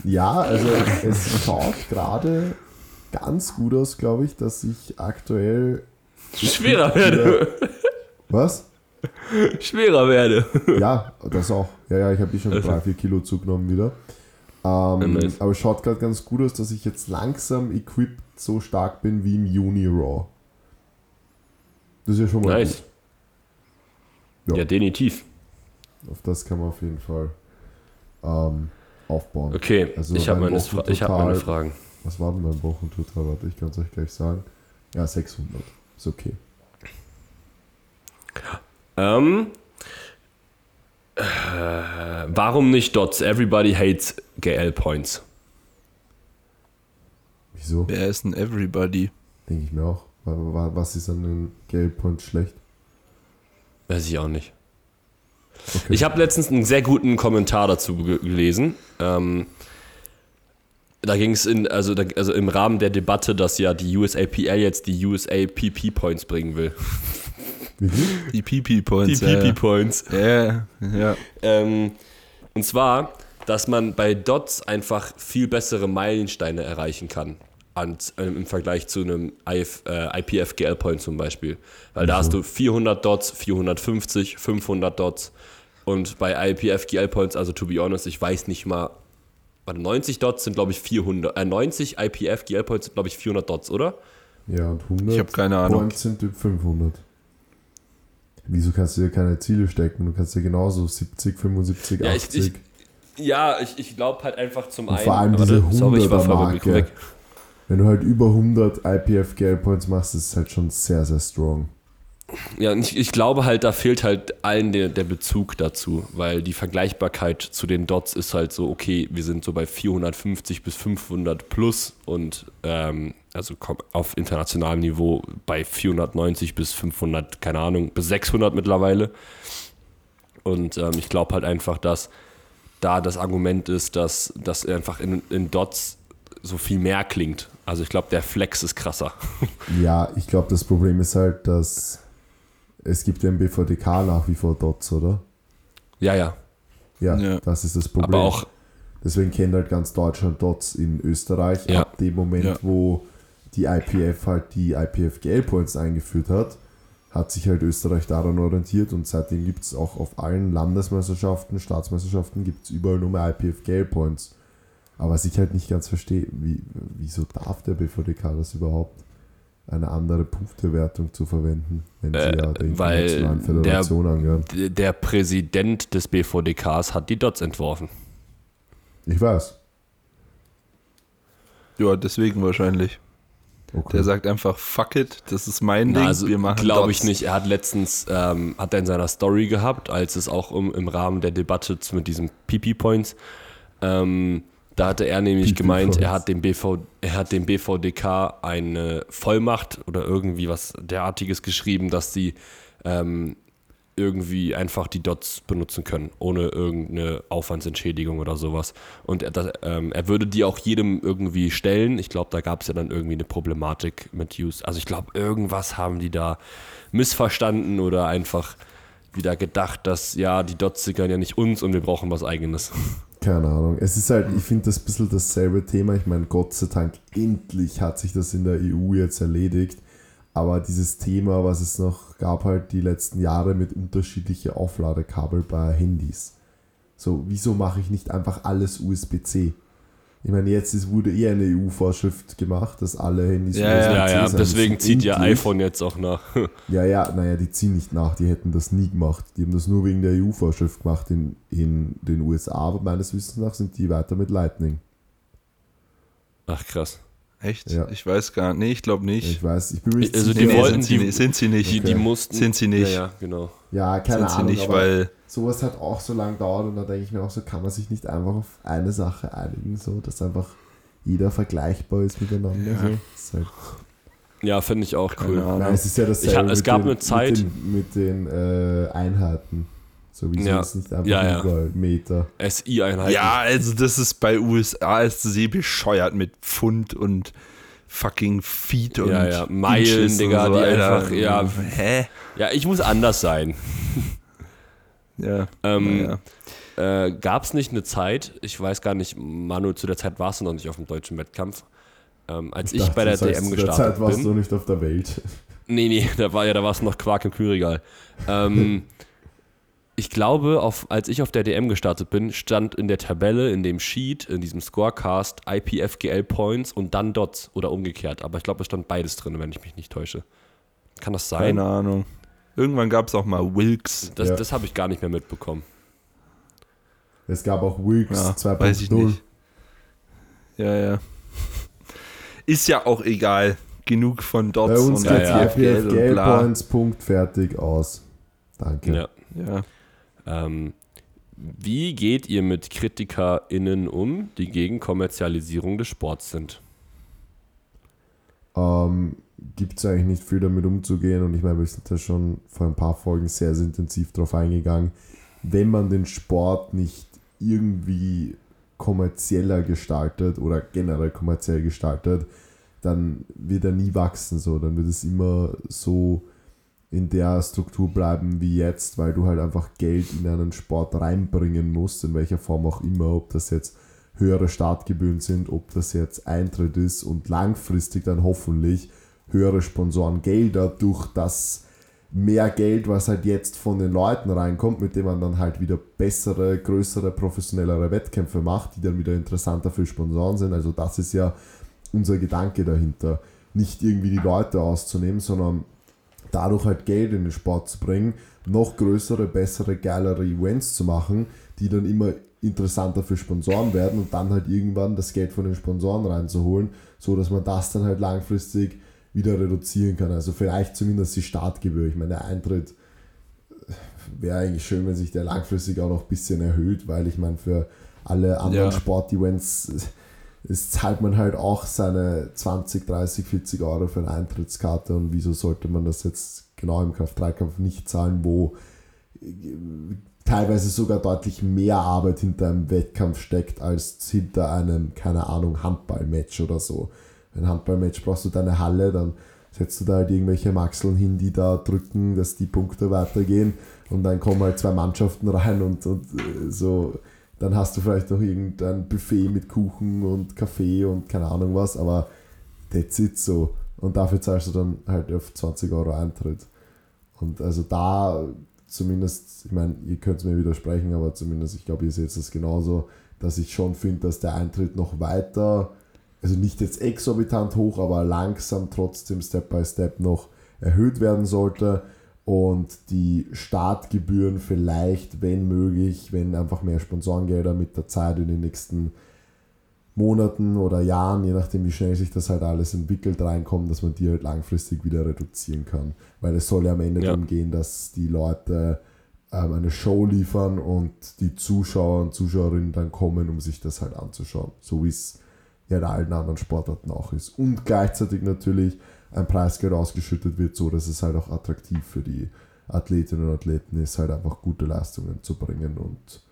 Ja, also es schaut gerade ganz gut aus, glaube ich, dass ich aktuell. Schwerer werde! Was? Schwerer werde! Ja, das auch. Ja, ja, ich habe dich schon drei, vier Kilo zugenommen wieder. Ähm, nice. Aber es schaut gerade ganz gut aus, dass ich jetzt langsam equipped so stark bin wie im Juni Raw. Das ist ja schon mal nice. Gut. Ja. Ja, definitiv. Auf das kann man auf jeden Fall ähm, aufbauen. Okay, also ich habe meine, Fra- hab meine Fragen. Was war denn mein Wochentotal? Warte, ich kann es euch gleich sagen. Ja, sechshundert. Ist okay. Ähm... Äh, warum nicht Dots? Everybody hates G L Points. Wieso? Wer ist ein Everybody? Denke ich mir auch. Was ist an den G L Points schlecht? Weiß ich auch nicht. Okay. Ich habe letztens einen sehr guten Kommentar dazu gelesen. Ähm, da ging es in, also, da, also im Rahmen der Debatte, dass ja die U S A P L jetzt die U S A P P Points bringen will. Die P P-Points. Die P P-Points. Ja, ja. ja. Ähm, und zwar, dass man bei Dots einfach viel bessere Meilensteine erreichen kann als, ähm, im Vergleich zu einem I F, äh, I P F G L Point zum Beispiel. Weil da hast du vierhundert Dots, vierhundertfünfzig, fünfhundert Dots. Und bei I P F G L Points, also to be honest, ich weiß nicht mal, warte, neunzig Dots sind, glaube ich, vierhundert. Äh, neunzig I P F G L Points sind, glaube ich, vierhundert Dots, oder? Ja, und hundert. Ich habe keine Ahnung. Points sind fünfhundert. Wieso kannst du dir keine Ziele stecken? Du kannst dir genauso siebzig, fünfundsiebzig, ja, achtzig. Ich, ich, ja, ich, ich glaube halt einfach zum und einen. Vor allem diese hunderter-Marke. Wenn du halt über hundert I P F G L Points machst, ist es halt schon sehr, sehr strong. Ja, und ich, ich glaube halt, da fehlt halt allen der, der Bezug dazu, weil die Vergleichbarkeit zu den Dots ist halt so, okay, wir sind so bei vierhundertfünfzig bis fünfhundert plus und ähm, also auf internationalem Niveau bei vierhundertneunzig bis fünfhundert, keine Ahnung, bis sechshundert mittlerweile. Und ähm, ich glaube halt einfach, dass da das Argument ist, dass das einfach in, in Dots so viel mehr klingt. Also ich glaube, der Flex ist krasser. Ja, ich glaube, das Problem ist halt, dass es gibt ja im B V D K nach wie vor Dots, oder? Ja, ja. Ja, ja. Das ist das Problem. Aber auch deswegen kennt halt ganz Deutschland Dots in Österreich. Ja. Ab dem Moment, ja. wo die I P F halt die I P F G L Points eingeführt hat, hat sich halt Österreich daran orientiert und seitdem gibt es auch auf allen Landesmeisterschaften, Staatsmeisterschaften gibt es überall nur mehr I P F G L Points. Aber was ich halt nicht ganz verstehe, wie, wieso darf der B V D K das überhaupt, eine andere Punktewertung zu verwenden, wenn sie äh, ja der internationalen Föderation angehören. Der, der Präsident des B V D Ks hat die Dots entworfen. Ich weiß. Ja, deswegen wahrscheinlich. Okay. Der sagt einfach, fuck it, das ist mein Na, Ding, also wir machen Dots. Glaube ich nicht. Er hat letztens, ähm, hat er in seiner Story gehabt, als es auch um, im Rahmen der Debatte mit diesem P P-Points, ähm, da hatte er nämlich gemeint, er hat, dem BV, er hat dem B V D K eine Vollmacht oder irgendwie was derartiges geschrieben, dass sie ähm, irgendwie einfach die Dots benutzen können, ohne irgendeine Aufwandsentschädigung oder sowas. Und er, das, ähm, er würde die auch jedem irgendwie stellen. Ich glaube, da gab es ja dann irgendwie eine Problematik mit Use. Also ich glaube, irgendwas haben die da missverstanden oder einfach wieder gedacht, dass ja, die Dots gehören ja nicht uns und wir brauchen was Eigenes. Keine Ahnung. Es ist halt, ich finde das ein bisschen dasselbe Thema. Ich meine, Gott sei Dank, endlich hat sich das in der E U jetzt erledigt. Aber dieses Thema, was es noch gab, halt die letzten Jahre mit unterschiedlichen Aufladekabel bei Handys. So, wieso mache ich nicht einfach alles U S B C? Ich meine, jetzt ist, wurde eher eine E U-Vorschrift gemacht, dass alle Handys... Ja, ja, ja, ja. Deswegen zieht ja iPhone jetzt auch nach. Ja, ja, naja, die ziehen nicht nach, die hätten das nie gemacht. Die haben das nur wegen der E U-Vorschrift gemacht in, in den U S A, aber meines Wissens nach sind die weiter mit Lightning. Ach, krass. Echt? Ja. Ich weiß gar nicht, nee, ich glaube nicht. Ich weiß, ich bin mir also die wollten, sind, die, sind sie nicht. Die, okay. die mussten. Sind sie nicht. Ja, ja, genau. Ja, keine sind Ahnung, sie nicht, weil sowas hat auch so lange gedauert und da denke ich mir auch so, kann man sich nicht einfach auf eine Sache einigen, so, dass einfach jeder vergleichbar ist miteinander. Ja, so. Halt ja, finde ich auch cool. Nein, es ist ja das ich hab, es gab den, eine Zeit mit den, mit den äh, Einheiten. So wie ja. es nicht einfach ja, überall ja. Meter. S I-Einheiten. Ja, also das ist bei U S A ist sie bescheuert mit Pfund und fucking Feet und ja, ja. Meilen, Digga, so, die Alter. Einfach, ja. Hä? Ja, ich muss anders sein. ja. Ähm, ja. Äh, gab's nicht eine Zeit, ich weiß gar nicht, Manu, zu der Zeit warst du noch nicht auf dem deutschen Wettkampf, ähm, als ich, ich dachte, bei der das heißt, D M gestartet bin. Zu der Zeit warst bin. Du nicht auf der Welt. Nee, nee, da war ja, da warst du noch Quark im Kühlregal. Ähm, Ich glaube, auf, als ich auf der D M gestartet bin, stand in der Tabelle, in dem Sheet, in diesem Scorecast I P F G L Points und dann Dots oder umgekehrt. Aber ich glaube, es stand beides drin, wenn ich mich nicht täusche. Kann das sein? Keine Ahnung. Irgendwann gab es auch mal Wilks. Das, ja. das habe ich gar nicht mehr mitbekommen. Es gab auch Wilks ja, zwei Punkt null. Weiß ich nicht. Ja, ja. Ist ja auch egal. Genug von Dots. Bei uns geht ja, I P F G L Points, Punkt, fertig, aus. Danke. Ja. ja. Ähm, wie geht ihr mit KritikerInnen um, die gegen Kommerzialisierung des Sports sind? Ähm, gibt es eigentlich nicht viel damit umzugehen und ich meine, wir sind da schon vor ein paar Folgen sehr, sehr intensiv drauf eingegangen. Wenn man den Sport nicht irgendwie kommerzieller gestaltet oder generell kommerziell gestaltet, dann wird er nie wachsen, so. Dann wird es immer so in der Struktur bleiben wie jetzt, weil du halt einfach Geld in einen Sport reinbringen musst, in welcher Form auch immer, ob das jetzt höhere Startgebühren sind, ob das jetzt Eintritt ist und langfristig dann hoffentlich höhere Sponsorengelder durch das mehr Geld, was halt jetzt von den Leuten reinkommt, mit dem man dann halt wieder bessere, größere, professionellere Wettkämpfe macht, die dann wieder interessanter für Sponsoren sind. Also das ist ja unser Gedanke dahinter. Nicht irgendwie die Leute auszunehmen, sondern dadurch halt Geld in den Sport zu bringen, noch größere, bessere, geilere Events zu machen, die dann immer interessanter für Sponsoren werden und dann halt irgendwann das Geld von den Sponsoren reinzuholen, so dass man das dann halt langfristig wieder reduzieren kann. Also vielleicht zumindest die Startgebühr. Ich meine, der Eintritt wäre eigentlich schön, wenn sich der langfristig auch noch ein bisschen erhöht, weil ich meine, für alle anderen ja. Sport-Events es zahlt man halt auch seine zwanzig, dreißig, vierzig Euro für eine Eintrittskarte und wieso sollte man das jetzt genau im Kraft-Dreikampf nicht zahlen, wo teilweise sogar deutlich mehr Arbeit hinter einem Wettkampf steckt, als hinter einem, keine Ahnung, Handballmatch oder so. Ein Handballmatch brauchst du deine Halle, dann setzt du da halt irgendwelche Maxeln hin, die da drücken, dass die Punkte weitergehen und dann kommen halt zwei Mannschaften rein und, und so... Dann hast du vielleicht noch irgendein Buffet mit Kuchen und Kaffee und keine Ahnung was, aber that's it so. Und dafür zahlst du dann halt auf zwanzig Euro Eintritt. Und also da zumindest, ich meine, ihr könnt es mir widersprechen, aber zumindest, ich glaube, ihr seht es genauso, dass ich schon finde, dass der Eintritt noch weiter, also nicht jetzt exorbitant hoch, aber langsam trotzdem Step by Step noch erhöht werden sollte. Und die Startgebühren vielleicht, wenn möglich, wenn einfach mehr Sponsorengelder mit der Zeit in den nächsten Monaten oder Jahren, je nachdem wie schnell sich das halt alles entwickelt, reinkommen, dass man die halt langfristig wieder reduzieren kann. Weil es soll ja am Ende ja. darum gehen, dass die Leute ähm, eine Show liefern und die Zuschauer und Zuschauerinnen dann kommen, um sich das halt anzuschauen. So wie es ja in allen anderen Sportarten auch ist. Und gleichzeitig natürlich ein Preisgeld ausgeschüttet wird, so dass es halt auch attraktiv für die Athletinnen und Athleten ist, halt einfach gute Leistungen zu bringen und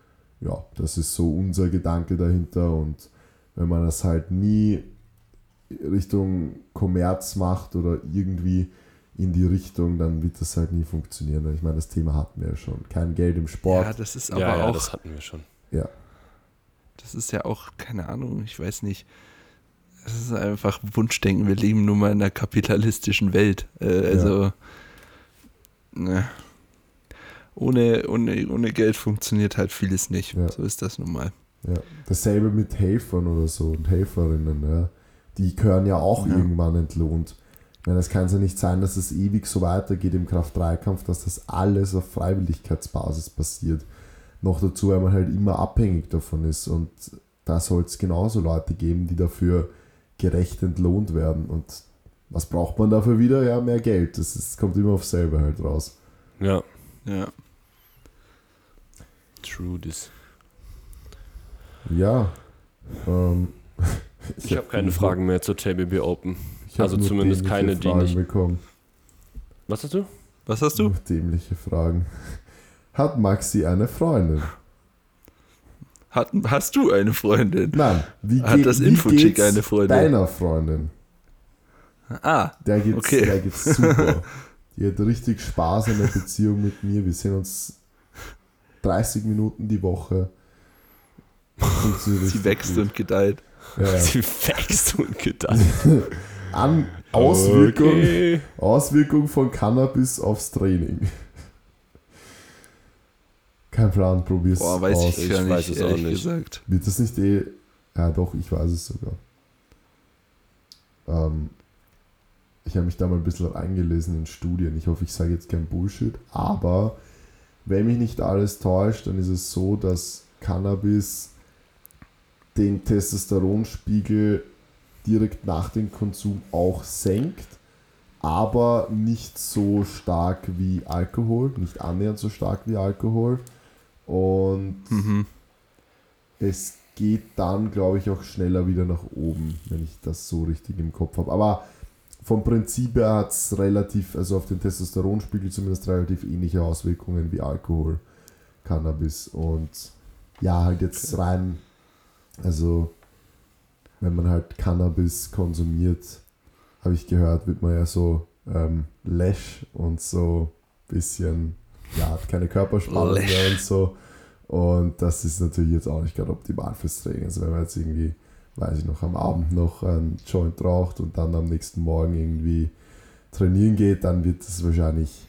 ja, das ist so unser Gedanke dahinter und wenn man das halt nie Richtung Kommerz macht oder irgendwie in die Richtung, dann wird das halt nie funktionieren. Ich meine, das Thema hatten wir ja schon. Kein Geld im Sport. Ja, das ist aber ja, ja, auch... das hatten wir schon. Ja. Das ist ja auch, keine Ahnung, ich weiß nicht, es ist einfach Wunschdenken, wir leben nun mal in einer kapitalistischen Welt. Äh, also ja. ne. ohne, ohne, ohne Geld funktioniert halt vieles nicht. Ja. So ist das nun mal. Ja, dasselbe mit Helfern oder so und Helferinnen, ja. Die gehören ja auch ja. irgendwann entlohnt. Weil das kann ja nicht sein, dass es ewig so weitergeht im Kraft drei Kampf, dass das alles auf Freiwilligkeitsbasis passiert. Noch dazu, weil man halt immer abhängig davon ist. Und da soll es genauso Leute geben, die dafür gerecht entlohnt werden. Und was braucht man dafür wieder? Ja, mehr Geld. Das ist, kommt immer aufs selbe halt raus. Ja, ja. True this. Ja. Ähm, ich ich habe keine Fragen mehr zur J B B Open. Ich also zumindest keine, die Fragen nicht... bekommen. Was hast du? Was hast du? Nur dämliche Fragen. Hat Maxi eine Freundin? Hat, hast du eine Freundin? Nein. Wie Hat geht, das Infochick eine Freundin? Deiner Freundin. Ah, der geht's, okay. Der geht's super. Die hat richtig Spaß an der Beziehung mit mir. Wir sehen uns dreißig Minuten die Woche. Sie wächst gut. und gedeiht. Ja. Sie wächst und gedeiht. An Auswirkung, okay. Auswirkung von Cannabis aufs Training. Kein Plan, probier's Boah, weiß aus. Ich, ich weiß nicht, es auch nicht. Gesagt. Wird das nicht eh... Ja doch, ich weiß es sogar. Ähm, ich habe mich da mal ein bisschen eingelesen in Studien. Ich hoffe, ich sage jetzt kein Bullshit. Aber wenn mich nicht alles täuscht, dann ist es so, dass Cannabis den Testosteronspiegel direkt nach dem Konsum auch senkt, aber nicht so stark wie Alkohol, nicht annähernd so stark wie Alkohol. Und mhm. es geht dann, glaube ich, auch schneller wieder nach oben, wenn ich das so richtig im Kopf habe. Aber vom Prinzip her hat es relativ, also auf den Testosteronspiegel zumindest relativ ähnliche Auswirkungen wie Alkohol, Cannabis und ja, halt jetzt rein, also wenn man halt Cannabis konsumiert, habe ich gehört, wird man ja so ähm, läsch und so ein bisschen, ja, hat keine Körperspannung mehr und so. Und das ist natürlich jetzt auch nicht gerade optimal fürs Training. Also wenn man jetzt irgendwie, weiß ich noch, am Abend noch einen Joint raucht und dann am nächsten Morgen irgendwie trainieren geht, dann wird das wahrscheinlich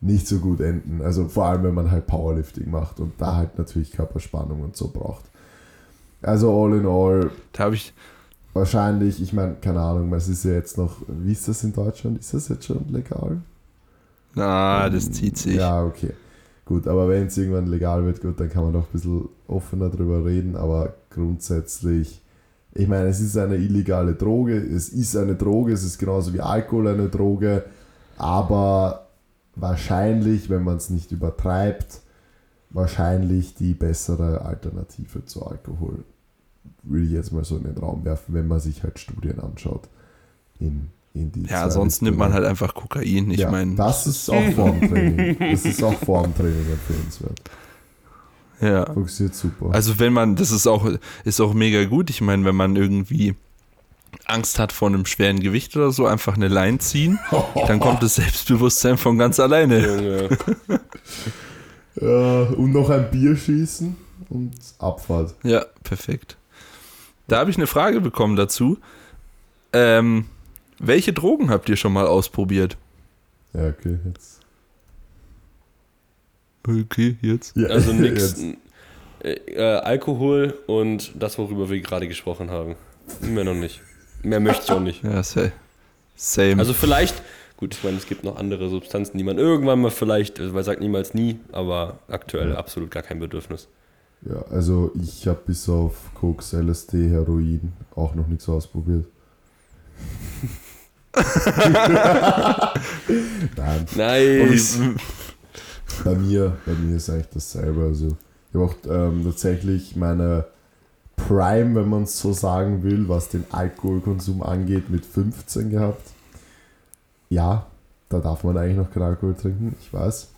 nicht so gut enden. Also vor allem, wenn man halt Powerlifting macht und da halt natürlich Körperspannung und so braucht. Also all in all, da habe ich wahrscheinlich, ich meine, keine Ahnung, es ist ja jetzt noch, wie ist das in Deutschland? Ist das jetzt schon legal? Na, um, das zieht sich. Ja, okay. Gut, aber wenn es irgendwann legal wird, gut, dann kann man doch ein bisschen offener drüber reden, aber grundsätzlich, ich meine, es ist eine illegale Droge, es ist eine Droge, es ist genauso wie Alkohol eine Droge, aber wahrscheinlich, wenn man es nicht übertreibt, wahrscheinlich die bessere Alternative zu Alkohol. Würde ich jetzt mal so in den Raum werfen, wenn man sich halt Studien anschaut. In, in die ja, sonst Richtungen. Nimmt man halt einfach Kokain. Ich ja, meine, das ist auch vorm Training. Das ist auch vorm Training empfehlenswert. Ja. Funktioniert super. Also wenn man, das ist auch, ist auch mega gut. Ich meine, wenn man irgendwie Angst hat vor einem schweren Gewicht oder so, einfach eine Line ziehen, dann kommt das Selbstbewusstsein von ganz alleine. Ja, ja. ja, und noch ein Bier schießen und Abfahrt. Ja, perfekt. Da habe ich eine Frage bekommen dazu. Ähm, welche Drogen habt ihr schon mal ausprobiert? Ja, okay, jetzt. Okay, jetzt. Ja, also nichts. Äh, Alkohol und das, worüber wir gerade gesprochen haben. Mehr noch nicht. Mehr möchte ich auch nicht. Ja, same. Also vielleicht, gut, ich meine, es gibt noch andere Substanzen, die man irgendwann mal vielleicht, also man sagt niemals nie, aber aktuell ja. absolut gar kein Bedürfnis. Ja, also ich habe bis auf Koks, L S D, Heroin auch noch nichts ausprobiert. Nein. Nice. Und bei mir, bei mir ist eigentlich dasselbe. Also ich habe auch ähm, tatsächlich meine Prime, wenn man es so sagen will, was den Alkoholkonsum angeht, mit fünfzehn gehabt. Ja, da darf man eigentlich noch keinen Alkohol trinken, ich weiß.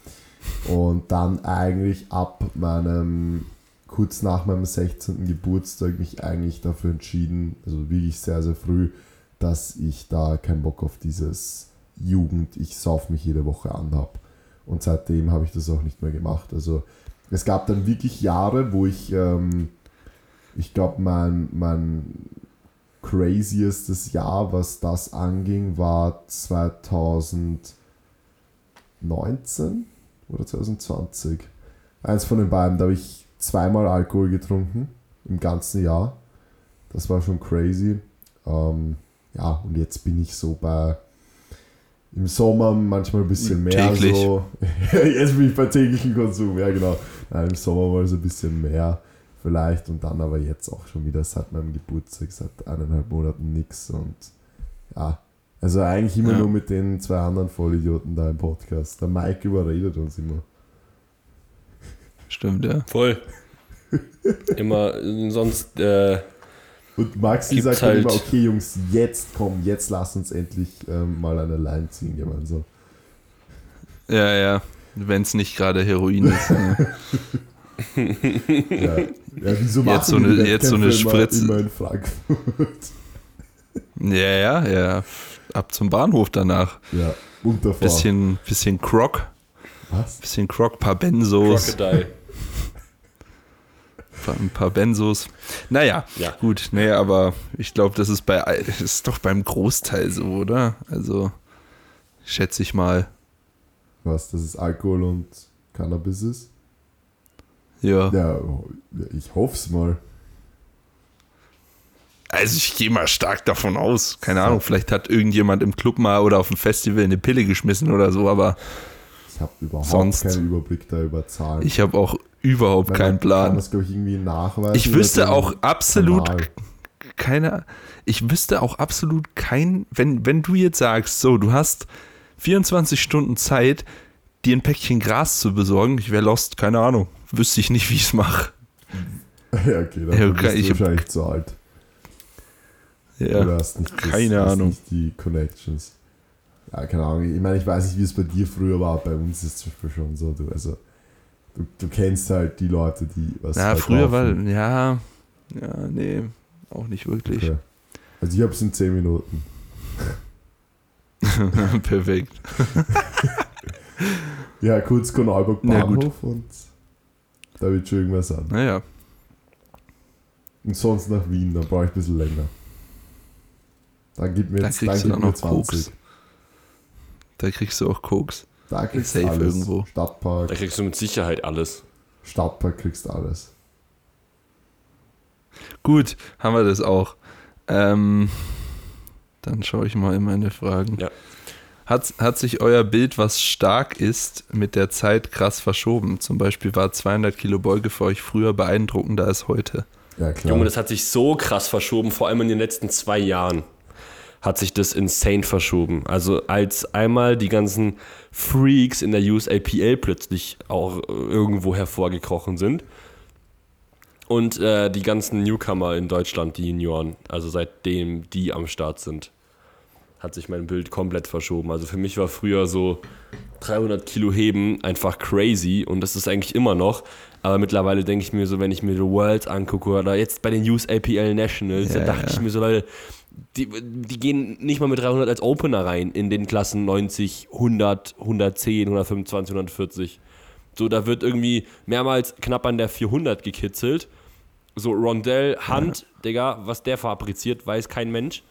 Und dann eigentlich ab meinem... kurz nach meinem sechzehnten Geburtstag mich eigentlich dafür entschieden, also wirklich sehr, sehr früh, dass ich da keinen Bock auf dieses Jugend, ich sauf mich jede Woche an habe. Und seitdem habe ich das auch nicht mehr gemacht. Also es gab dann wirklich Jahre, wo ich, ähm, ich glaube, mein, mein craziestes Jahr, was das anging, war zwanzig neunzehn oder zwanzig zwanzig. Eins von den beiden, da habe ich zweimal Alkohol getrunken im ganzen Jahr. Das war schon crazy. Ähm, ja, und jetzt bin ich so bei im Sommer manchmal ein bisschen mehr. Täglich. So. Jetzt bin ich bei täglichen Konsum, ja genau. Nein, im Sommer war es ein bisschen mehr vielleicht und dann aber jetzt auch schon wieder seit meinem Geburtstag, seit eineinhalb Monaten nichts und ja. Also eigentlich immer ja. nur mit den zwei anderen Vollidioten da im Podcast. Der Mike überredet uns immer. Stimmt, ja. Voll. Immer, sonst äh, und Maxi sagt halt immer, okay Jungs, jetzt komm, jetzt lass uns endlich ähm, mal eine Line ziehen gemeinsam. Ja, ja, wenn es nicht gerade Heroin ist. Ja. Ja. Ja, wieso jetzt so eine, jetzt so eine Spritze. Immer in Frankfurt. Ja, ja, ja. Ab zum Bahnhof danach. Ja, und davor. Bisschen, bisschen Croc. Was? Bisschen Croc, paar Benzos. Crocodile. Ein paar Benzos. Naja, ja. gut. Nee, aber ich glaube, das ist bei das ist doch beim Großteil so, oder? Also, schätze ich mal. Was, dass es Alkohol und Cannabis ist? Ja. Ja, ich hoffe es mal. Also ich gehe mal stark davon aus. Keine Ahnung, vielleicht hat irgendjemand im Club mal oder auf dem Festival eine Pille geschmissen oder so, aber ich habe überhaupt sonst, keinen Überblick da über Zahlen. Ich habe auch überhaupt Weil keinen Plan. Kann das, glaube ich, irgendwie nachweisen. Ich wüsste auch absolut normal. keine, ich wüsste auch absolut kein, wenn, wenn du jetzt sagst, so, du hast vierundzwanzig Stunden Zeit, dir ein Päckchen Gras zu besorgen, ich wäre lost, keine Ahnung, wüsste ich nicht, wie ich es mache. Ja, okay, dann ja, okay, bist du wahrscheinlich zu alt. Ja, Oder hast nicht das, keine hast Ahnung. Nicht die Connections. Ja, keine Ahnung. Ich meine, ich weiß nicht, wie es bei dir früher war. Bei uns ist es zum Beispiel schon so. Du, also, du, du kennst halt die Leute, die was. Ja, halt früher laufen. war. Ja, ja, nee, auch nicht wirklich. Okay. Also, ich hab's in zehn Minuten. Perfekt. Ja, kurz Korneuburg Bahnhof und da wird schon irgendwas an. Naja. Und sonst nach Wien, dann brauche ich ein bisschen länger. Dann gib mir, da jetzt, kriegst dann du dann noch Koks. Da kriegst du auch Koks. Da kriegst du alles. Irgendwo. Stadtpark. Da kriegst du mit Sicherheit alles. Stadtpark kriegst du alles. Gut, haben wir das auch. Ähm, dann schaue ich mal in meine Fragen. Ja. Hat, hat sich euer Bild, was stark ist, mit der Zeit krass verschoben? Zum Beispiel war zweihundert Kilo Beuge für euch früher beeindruckender als heute. Ja, klar. Junge, das hat sich so krass verschoben, vor allem in den letzten zwei Jahren. Hat sich das insane verschoben. Also als einmal die ganzen Freaks in der U S A P L plötzlich auch irgendwo hervorgekrochen sind und äh, die ganzen Newcomer in Deutschland, die Junioren, also seitdem die am Start sind, hat sich mein Bild komplett verschoben. Also für mich war früher so dreihundert Kilo Heben einfach crazy und das ist eigentlich immer noch, aber mittlerweile denke ich mir so, wenn ich mir The Worlds angucke oder jetzt bei den U S A P L Nationals, ja, da dachte ja. ich mir so, Leute, Die, die gehen nicht mal mit dreihundert als Opener rein in den Klassen neunzig, hundert, hundertzehn, hundertfünfundzwanzig, hundertvierzig. So, da wird irgendwie mehrmals knapp an der vierhundert gekitzelt. So Rondell, Hand, ja. Digga, was der fabriziert, weiß kein Mensch.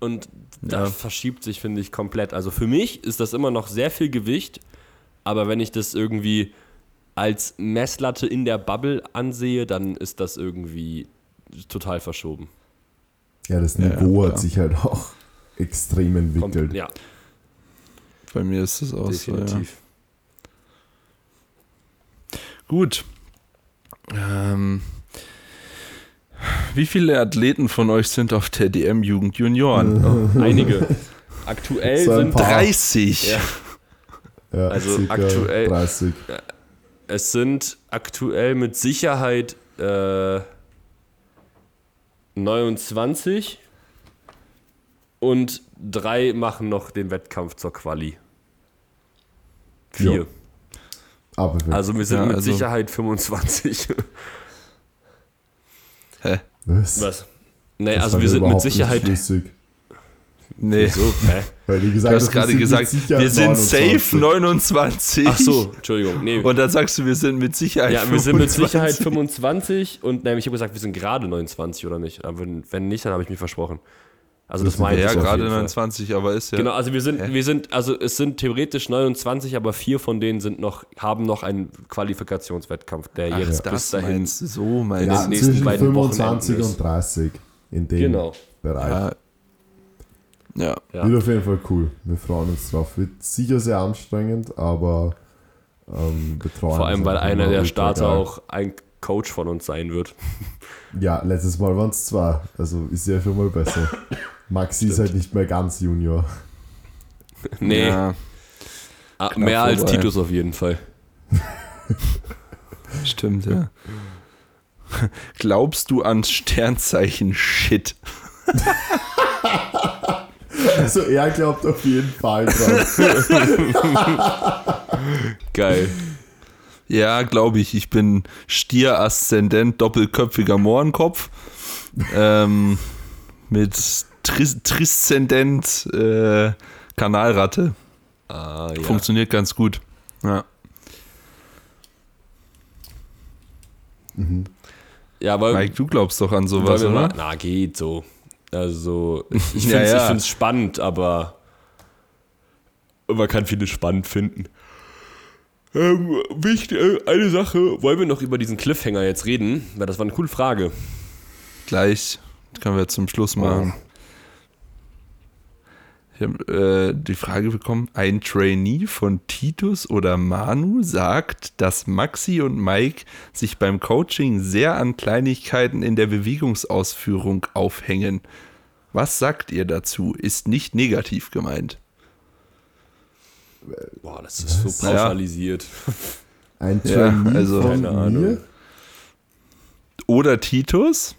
Und das ja. verschiebt sich, finde ich, komplett. Also für mich ist das immer noch sehr viel Gewicht, aber wenn ich das irgendwie als Messlatte in der Bubble ansehe, dann ist das irgendwie total verschoben. Ja, das Niveau ja, ja, hat sich halt auch extrem entwickelt. Kommt, ja. Bei mir ist es auch definitiv so, ja. Gut. Ähm, wie viele Athleten von euch sind auf der D M Jugend Junioren? Einige. Aktuell so ein sind dreißig. Ja. Ja, also aktuell dreißig. Es sind aktuell mit Sicherheit äh, neunundzwanzig und drei machen noch den Wettkampf zur Quali. Vier. Aber also wir sind ja, mit also Sicherheit fünfundzwanzig. Hä? Was? Was? Nee, das also wir sind mit Sicherheit. Nee. So, hä? Weil die gesagt, du hast gerade gesagt, wir sind safe neunundzwanzig. Ach so, Entschuldigung. Nee. Und dann sagst du, wir sind mit Sicherheit fünfundzwanzig. Ja, wir sind mit Sicherheit fünfundzwanzig und nein, ich habe gesagt, wir sind gerade neunundzwanzig, oder nicht? Aber wenn nicht, dann habe ich mich versprochen. Also das, das meinte ich ja gerade neunundzwanzig, aber ist ja. Genau, also wir sind, Hä? wir sind, also es sind theoretisch neunundzwanzig, aber vier von denen sind noch, haben noch einen Qualifikationswettkampf, der Ach, jetzt ja. bis dahin so meinst ja, nächsten zwischen beiden fünfundzwanzig Wochenenden und dreißig in dem genau. Bereich. Ja. Ja. ja. Wird auf jeden Fall cool. Wir freuen uns drauf. Wird sicher sehr anstrengend, aber ähm, betreuen. Vor allem, weil einer der Starter auch ein Coach von uns sein wird. Ja, letztes Mal waren es zwei. Also ist ja schon mal besser. Maxi ist halt nicht mehr ganz Junior. Nee. Ja. Ah, mehr vorbei. Als Titus auf jeden Fall. Stimmt, ja. Glaubst du an Sternzeichen-Shit? Also er glaubt auf jeden Fall dran. Geil. Ja, glaube ich. Ich bin Stier, Aszendent, doppelköpfiger Mohrenkopf. Ähm, mit Tris- Triszendent äh, Kanalratte. Ah, ja. Funktioniert ganz gut. Ja. Mhm. Ja, weil, Mike, du glaubst doch an sowas, oder? Mal, na, geht so. Also, ich finde es ja, ja. spannend, aber man kann vieles spannend finden. Ähm, wichtig, eine Sache, wollen wir noch über diesen Cliffhanger jetzt reden? Weil das war eine coole Frage. Gleich, das können wir zum Schluss machen. Ich habe äh, die Frage bekommen, ein Trainee von Titus oder Manu sagt, dass Maxi und Mike sich beim Coaching sehr an Kleinigkeiten in der Bewegungsausführung aufhängen. Was sagt ihr dazu? Ist nicht negativ gemeint. Boah, das ist so Was? pauschalisiert. Ja. Ein Trainee ja, also von mir? Oder Titus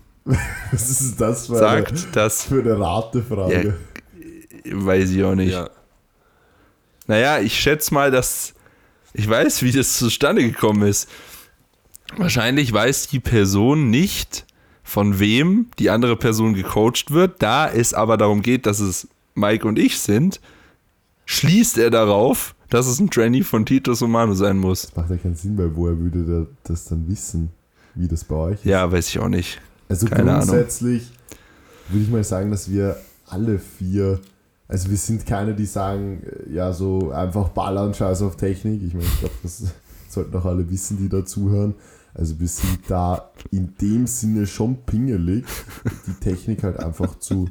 Was ist das für sagt, eine, dass, für eine Ratefrage? Ja, weiß ich auch nicht. Ja. Naja, ich schätze mal, dass ich weiß, wie das zustande gekommen ist. Wahrscheinlich weiß die Person nicht, von wem die andere Person gecoacht wird. Da es aber darum geht, dass es Mike und ich sind, schließt er darauf, dass es ein Trainee von Titus und Manu sein muss. Das macht ja keinen Sinn, weil woher würde das dann wissen, wie das bei euch ist? Ja, weiß ich auch nicht. Also Keine grundsätzlich Ahnung. Würde ich mal sagen, dass wir alle vier... Also wir sind keine, die sagen, ja, so einfach ballern, scheiß auf Technik. Ich meine, ich glaube, das sollten auch alle wissen, die da zuhören. Also wir sind da in dem Sinne schon pingelig, die Technik halt einfach zu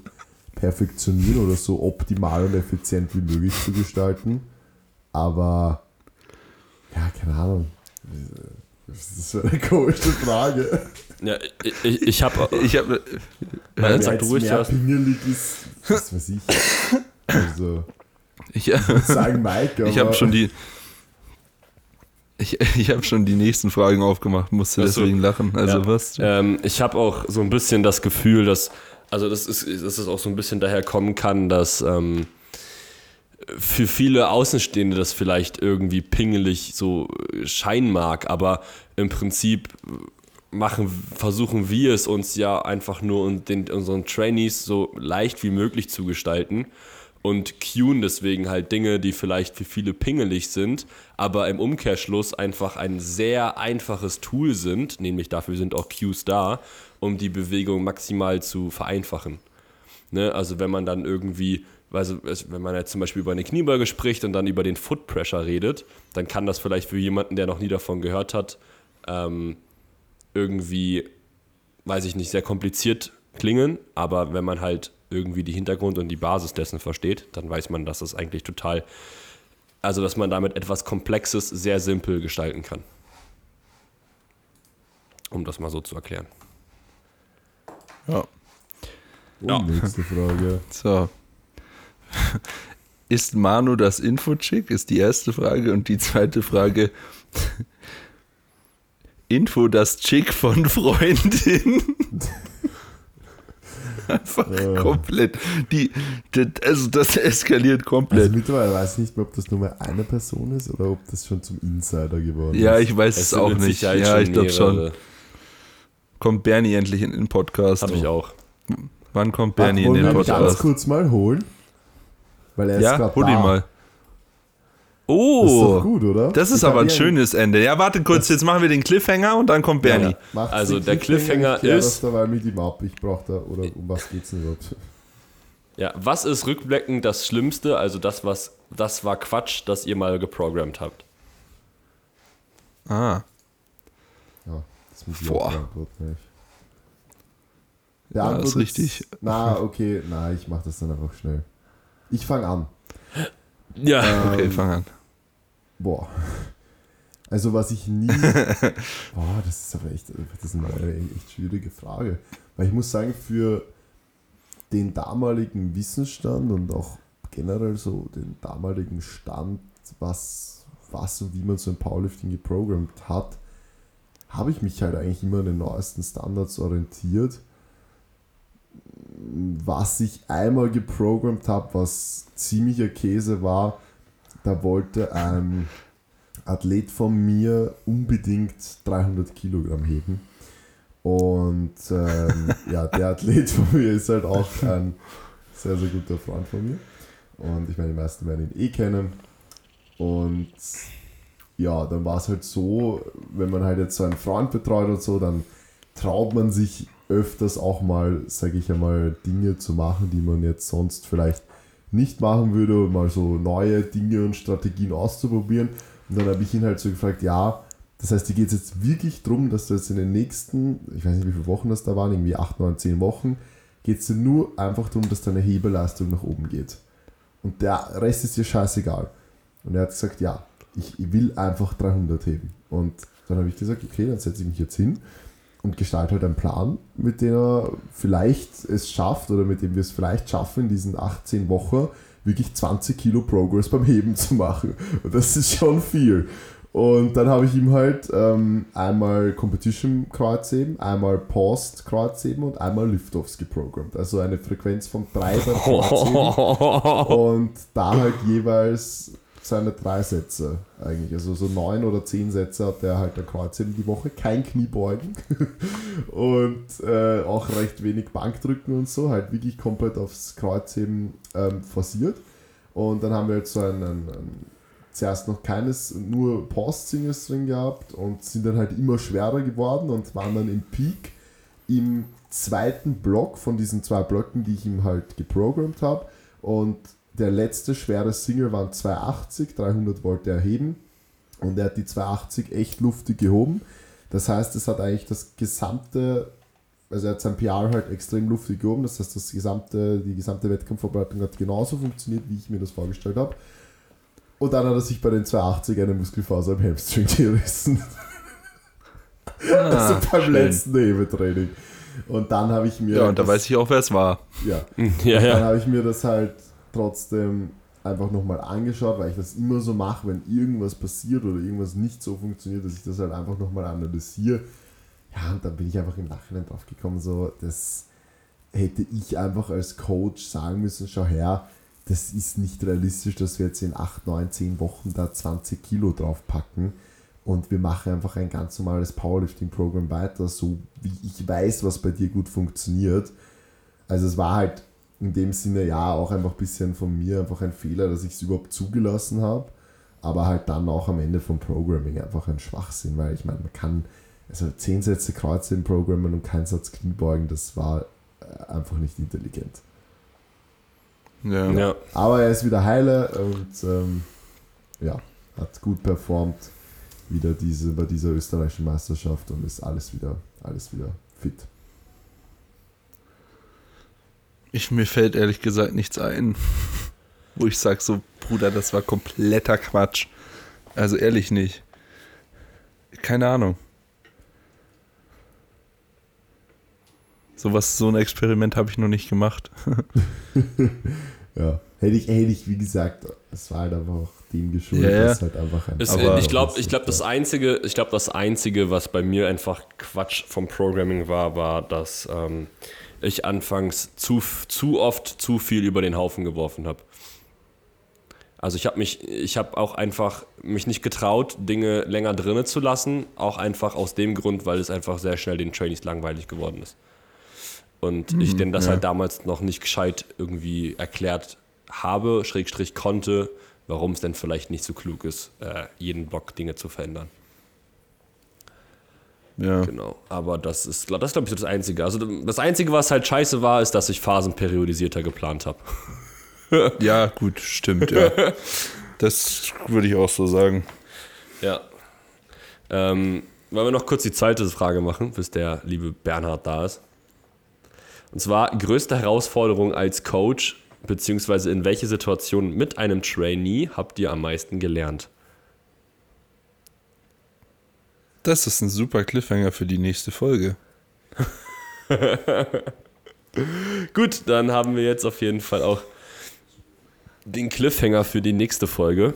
perfektionieren oder so optimal und effizient wie möglich zu gestalten. Aber, ja, keine Ahnung. Das ist eine komische Frage. Ja, ich, ich habe... Ich hab, ja, sag du ruhig, was pingelig ist, das weiß ich. Also, ich, ich würde sagen Mike, aber... Ich habe schon die... Ich, ich habe schon die nächsten Fragen aufgemacht, musste Achso. deswegen lachen. Also ja. was? Ähm, ich habe auch so ein bisschen das Gefühl, dass... Also das ist, dass es auch so ein bisschen daher kommen kann, dass... Ähm, für viele Außenstehende das vielleicht irgendwie pingelig so scheinen mag, aber im Prinzip machen, versuchen wir es uns ja einfach nur und den, unseren Trainees so leicht wie möglich zu gestalten und cueen deswegen halt Dinge, die vielleicht für viele pingelig sind, aber im Umkehrschluss einfach ein sehr einfaches Tool sind, nämlich dafür sind auch Cues da, um die Bewegung maximal zu vereinfachen. Ne? Also wenn man dann irgendwie Also, wenn man jetzt zum Beispiel über eine Kniebeuge spricht und dann über den Foot Pressure redet, dann kann das vielleicht für jemanden, der noch nie davon gehört hat, ähm, irgendwie, weiß ich nicht, sehr kompliziert klingen. Aber wenn man halt irgendwie die Hintergrund und die Basis dessen versteht, dann weiß man, dass das eigentlich total, also dass man damit etwas Komplexes sehr simpel gestalten kann. Um das mal so zu erklären. Ja. Oh, ja. Nächste Frage. So. Ist Manu das Info-Chick? Ist die erste Frage. Und die zweite Frage: Info das Chick von Freundin. Einfach ja. komplett. Die, die, also, das eskaliert komplett. Also, mittlerweile weiß ich nicht mehr, ob das nur mal eine Person ist oder ob das schon zum Insider geworden ist. Ja, ich weiß es, es auch nicht. Ja, ich glaube schon. Kommt Bernie endlich in den Podcast? Hab ich auch. Wann kommt Bernie Ach, in den Podcast? Wollen wir ganz kurz mal holen? Weil er ja, ist hol ihn da. mal. Oh, das ist doch gut, oder? Das ist ich aber ein schönes Ende. Ja, warte kurz, jetzt machen wir den Cliffhanger und dann kommt Bernie. Ja, also der Cliffhanger, Cliffhanger ist... Ich klär das dabei mit ihm ab. Ich brauch da, oder um was geht's denn überhaupt? Ja, was ist rückblickend das Schlimmste, also das, was, das war Quatsch, das ihr mal geprogrammt habt? Ah. Ja, das muss ich auch nicht. Ja, ist richtig. Na, okay, na, ich mach das dann einfach schnell. Ich fange an. Ja, ähm, okay, fang an. Boah. Also was ich nie... Boah, das ist aber echt, das ist eine echt schwierige Frage. Weil ich muss sagen, für den damaligen Wissensstand und auch generell so den damaligen Stand, was, was und wie man so ein Powerlifting geprogrammt hat, habe ich mich halt eigentlich immer an den neuesten Standards orientiert. Was ich einmal geprogrammt habe, was ziemlicher Käse war, da wollte ein Athlet von mir unbedingt dreihundert Kilogramm heben. Und ähm, ja, der Athlet von mir ist halt auch ein sehr, sehr guter Freund von mir. Und ich meine, die meisten werden ihn eh kennen. Und ja, dann war es halt so, wenn man halt jetzt so einen Freund betreut und so, dann traut man sich öfters auch mal, sage ich einmal, Dinge zu machen, die man jetzt sonst vielleicht nicht machen würde, mal so neue Dinge und Strategien auszuprobieren. Und dann habe ich ihn halt so gefragt, ja, das heißt, dir geht es jetzt wirklich darum, dass du jetzt in den nächsten, ich weiß nicht, wie viele Wochen das da waren, irgendwie acht, neun, zehn Wochen, geht es dir nur einfach darum, dass deine Hebeleistung nach oben geht. Und der Rest ist dir scheißegal. Und er hat gesagt, ja, ich will einfach dreihundert heben. Und dann habe ich gesagt, okay, dann setze ich mich jetzt hin und gestalte halt einen Plan, mit dem er vielleicht es schafft oder mit dem wir es vielleicht schaffen, in diesen achtzehn Wochen wirklich zwanzig Kilo Progress beim Heben zu machen. Und das ist schon viel. Und dann habe ich ihm halt ähm, einmal Competition Kreuzheben, einmal Post Kreuzheben und einmal Liftoffs geprogrammt. Also eine Frequenz von drei beim Kreuzheben und da halt jeweils seine drei Sätze eigentlich, also so neun oder zehn Sätze hat der halt der Kreuzheben die Woche, kein Kniebeugen und äh, auch recht wenig Bankdrücken und so, halt wirklich komplett aufs Kreuzheben ähm, forciert. Und dann haben wir jetzt so einen, einen, einen zuerst noch keines, nur Post-Singles drin gehabt und sind dann halt immer schwerer geworden und waren dann im Peak im zweiten Block von diesen zwei Blöcken, die ich ihm halt geprogrammt habe. Und der letzte schwere Single waren zweihundertachtzig, dreihundert wollte er heben und er hat die zweihundertachtzig echt luftig gehoben. Das heißt, es hat eigentlich das gesamte, also er hat sein P R halt extrem luftig gehoben, das heißt, das gesamte, die gesamte Wettkampfvorbereitung hat genauso funktioniert, wie ich mir das vorgestellt habe. Und dann hat er sich bei den zweihundertachtzig eine Muskelfaser im Hamstring gerissen. Ah, also beim schön. letzten Hebetraining. Und dann habe ich mir... Ja, und da das, weiß ich auch, wer es war. Ja, ja, ja. Dann habe ich mir das halt trotzdem einfach nochmal angeschaut, weil ich das immer so mache, wenn irgendwas passiert oder irgendwas nicht so funktioniert, dass ich das halt einfach nochmal analysiere. Ja, und dann bin ich einfach im Nachhinein drauf gekommen, so, das hätte ich einfach als Coach sagen müssen, schau her, das ist nicht realistisch, dass wir jetzt in acht, neun, zehn Wochen da zwanzig Kilo draufpacken und wir machen einfach ein ganz normales Powerlifting-Programm weiter, so wie ich weiß, was bei dir gut funktioniert. Also es war halt in dem Sinne ja auch einfach ein bisschen von mir einfach ein Fehler, dass ich es überhaupt zugelassen habe, aber halt dann auch am Ende vom Programming einfach ein Schwachsinn, weil ich meine, man kann also zehn Sätze Kreuzheben programmen und keinen Satz Kniebeugen, das war einfach nicht intelligent. Ja. Ja. Aber er ist wieder heile und ähm, ja, hat gut performt wieder diese, bei dieser österreichischen Meisterschaft und ist alles wieder, alles wieder fit. Ich, mir fällt ehrlich gesagt nichts ein, wo ich sage so, Bruder, das war kompletter Quatsch. Also ehrlich nicht. Keine Ahnung. Sowas, so ein Experiment habe ich noch nicht gemacht. Ja, hätte ich, hätte ich, wie gesagt, es war halt einfach auch dem geschuldet, yeah. Das halt einfach ein... Es, ich glaube, ich glaube, das einzige, ich glaube, das einzige, was bei mir einfach Quatsch vom Programming war, war, dass ähm, ich anfangs zu, zu oft zu viel über den Haufen geworfen habe. Also ich habe mich, ich habe auch einfach mich nicht getraut, Dinge länger drinne zu lassen, auch einfach aus dem Grund, weil es einfach sehr schnell den Trainees langweilig geworden ist. Und hm, ich denn das ja. halt damals noch nicht gescheit irgendwie erklärt habe, Schrägstrich konnte, warum es denn vielleicht nicht so klug ist, jeden Block Dinge zu verändern. Ja. Genau. Aber das ist, das ist glaube ich, so das Einzige. Also das Einzige, was halt scheiße war, ist, dass ich Phasen periodisierter geplant habe. Ja, gut, stimmt, ja. Das würde ich auch so sagen. Ja. Ähm, wollen wir noch kurz die zweite Frage machen, bis der liebe Bernhard da ist. Und zwar, größte Herausforderung als Coach, beziehungsweise in welche Situation mit einem Trainee habt ihr am meisten gelernt? Das ist ein super Cliffhanger für die nächste Folge. Gut, dann haben wir jetzt auf jeden Fall auch den Cliffhanger für die nächste Folge.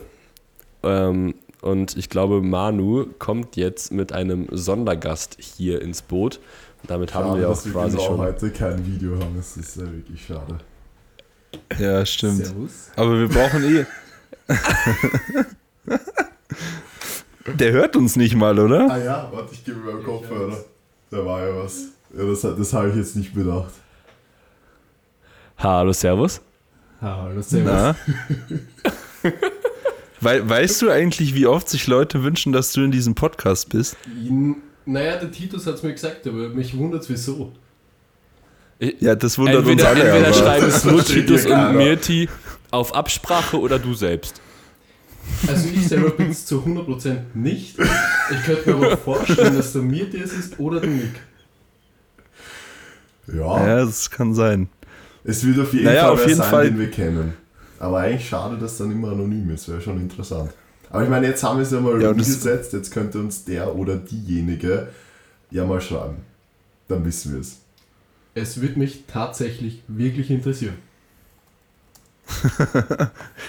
Ähm, und ich glaube, Manu kommt jetzt mit einem Sondergast hier ins Boot. Damit schade, haben wir auch quasi wir genau schon... heute kein Video haben, das ist ja wirklich schade. Ja, stimmt. Servus. Aber wir brauchen eh... Der hört uns nicht mal, oder? Ah ja, warte, ich gebe mir meinen Kopfhörer. Da war ja was. Ja, das das habe ich jetzt nicht bedacht. Hallo, servus. Hallo, servus. Na? We- weißt du eigentlich, wie oft sich Leute wünschen, dass du in diesem Podcast bist? Naja, der Titus hat es mir gesagt, aber mich wundert es, wieso. Ja, das wundert entweder, uns alle. Entweder schreiben es nur Titus und Mirti auf Absprache oder du selbst. Also ich selber bin es zu hundert Prozent nicht. Ich könnte mir aber vorstellen, dass der Mirti es ist oder der Nick. Ja. Ja, das kann sein. Es wird auf jeden naja, Fall auf jeden sein, Fall. Den wir kennen. Aber eigentlich schade, dass dann immer anonym ist. Wäre schon interessant. Aber ich meine, jetzt haben wir es ja mal ja, umgesetzt. Jetzt könnte uns der oder diejenige ja mal schreiben. Dann wissen wir es. Es wird mich tatsächlich wirklich interessieren.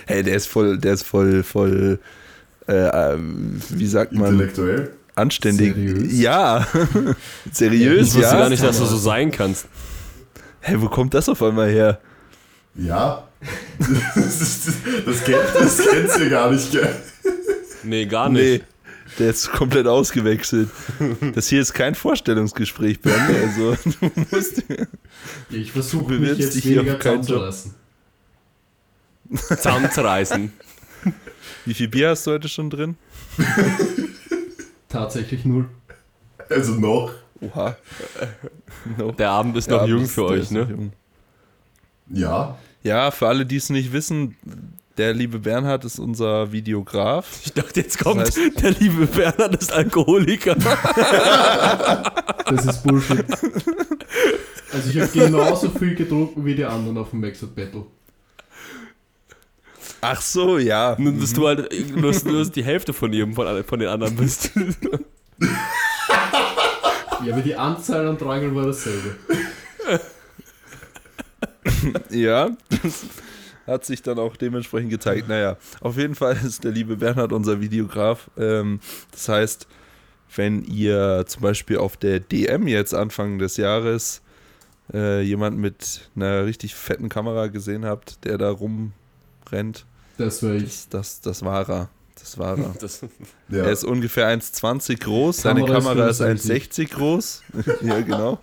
Hey, der ist voll, der ist voll, voll, äh, wie sagt man? Intellektuell? Anständig. Seriös? Ja. Seriös, ja. Ich wusste ja gar nicht, dass du so sein kannst. Hey, wo kommt das auf einmal her? Ja. Das, ist, das, kennt, das kennst du gar nicht, gell? Nee, gar nicht. Nee, der ist komplett ausgewechselt. Das hier ist kein Vorstellungsgespräch, Bernie. Also, du musst... Ich versuche mich jetzt dich weniger zusammenzulassen. Zusammenzureißen. Wie viel Bier hast du heute schon drin? Tatsächlich null. Also noch. Oha. No. Der Abend ist noch jung für euch, ne? Ja. Ja, für alle, die es nicht wissen, der liebe Bernhard ist unser Videograf. Ich dachte, jetzt kommt, das heißt, der liebe Bernhard ist Alkoholiker. Das ist Bullshit. Also ich habe genauso viel getrunken wie die anderen auf dem Maxi Battle. Ach so, ja. Nur, dass du halt nur, nur die Hälfte von jedem von, von den anderen bist. Ja, aber die Anzahl an Drangeln war dasselbe. Ja, das hat sich dann auch dementsprechend gezeigt. Naja, auf jeden Fall ist der liebe Bernhard unser Videograf. Das heißt, wenn ihr zum Beispiel auf der D M jetzt Anfang des Jahres jemanden mit einer richtig fetten Kamera gesehen habt, der da rumrennt, das war ich. Das, das, das war er. Das war er. Das, ja. Er ist ungefähr eins Komma zwanzig groß, seine Kamera ist eins Komma sechzig groß. Ja, genau.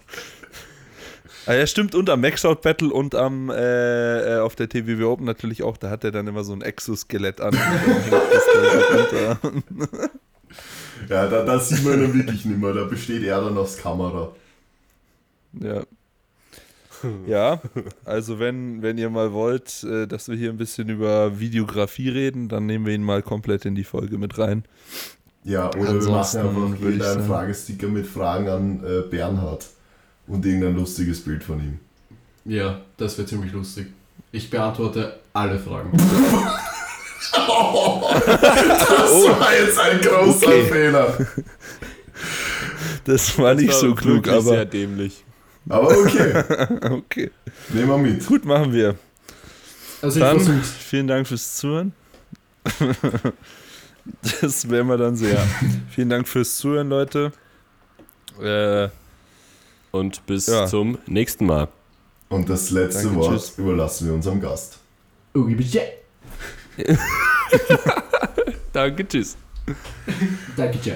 Ah, ja, stimmt, und am Maxout Battle und am äh, auf der T W W Open natürlich auch, da hat er dann immer so ein Exoskelett an. Ja, da, das sieht man dann wirklich nicht mehr, da besteht er dann aus Kamera. Ja. Ja, also wenn, wenn ihr mal wollt, dass wir hier ein bisschen über Videografie reden, dann nehmen wir ihn mal komplett in die Folge mit rein. Ja, oder ansonsten wir machen einfach einen sagen. Fragesticker mit Fragen an äh, Bernhard und irgendein lustiges Bild von ihm. Ja, das wäre ziemlich lustig. Ich beantworte alle Fragen. Oh, das oh. war jetzt ein großer okay. Fehler. Das war das nicht war so klug, aber... sehr dämlich. Aber okay. Okay. Nehmen wir mit. Gut, machen wir. Also dann, ich vielen Dank fürs Zuhören. Das werden wir dann sehr. Vielen Dank fürs Zuhören, Leute. Äh... Und bis ja. zum nächsten Mal. Und das letzte Danke, Wort tschüss. Überlassen wir unserem Gast. Ugi, bitte. Danke, tschüss. Danke, tschüss.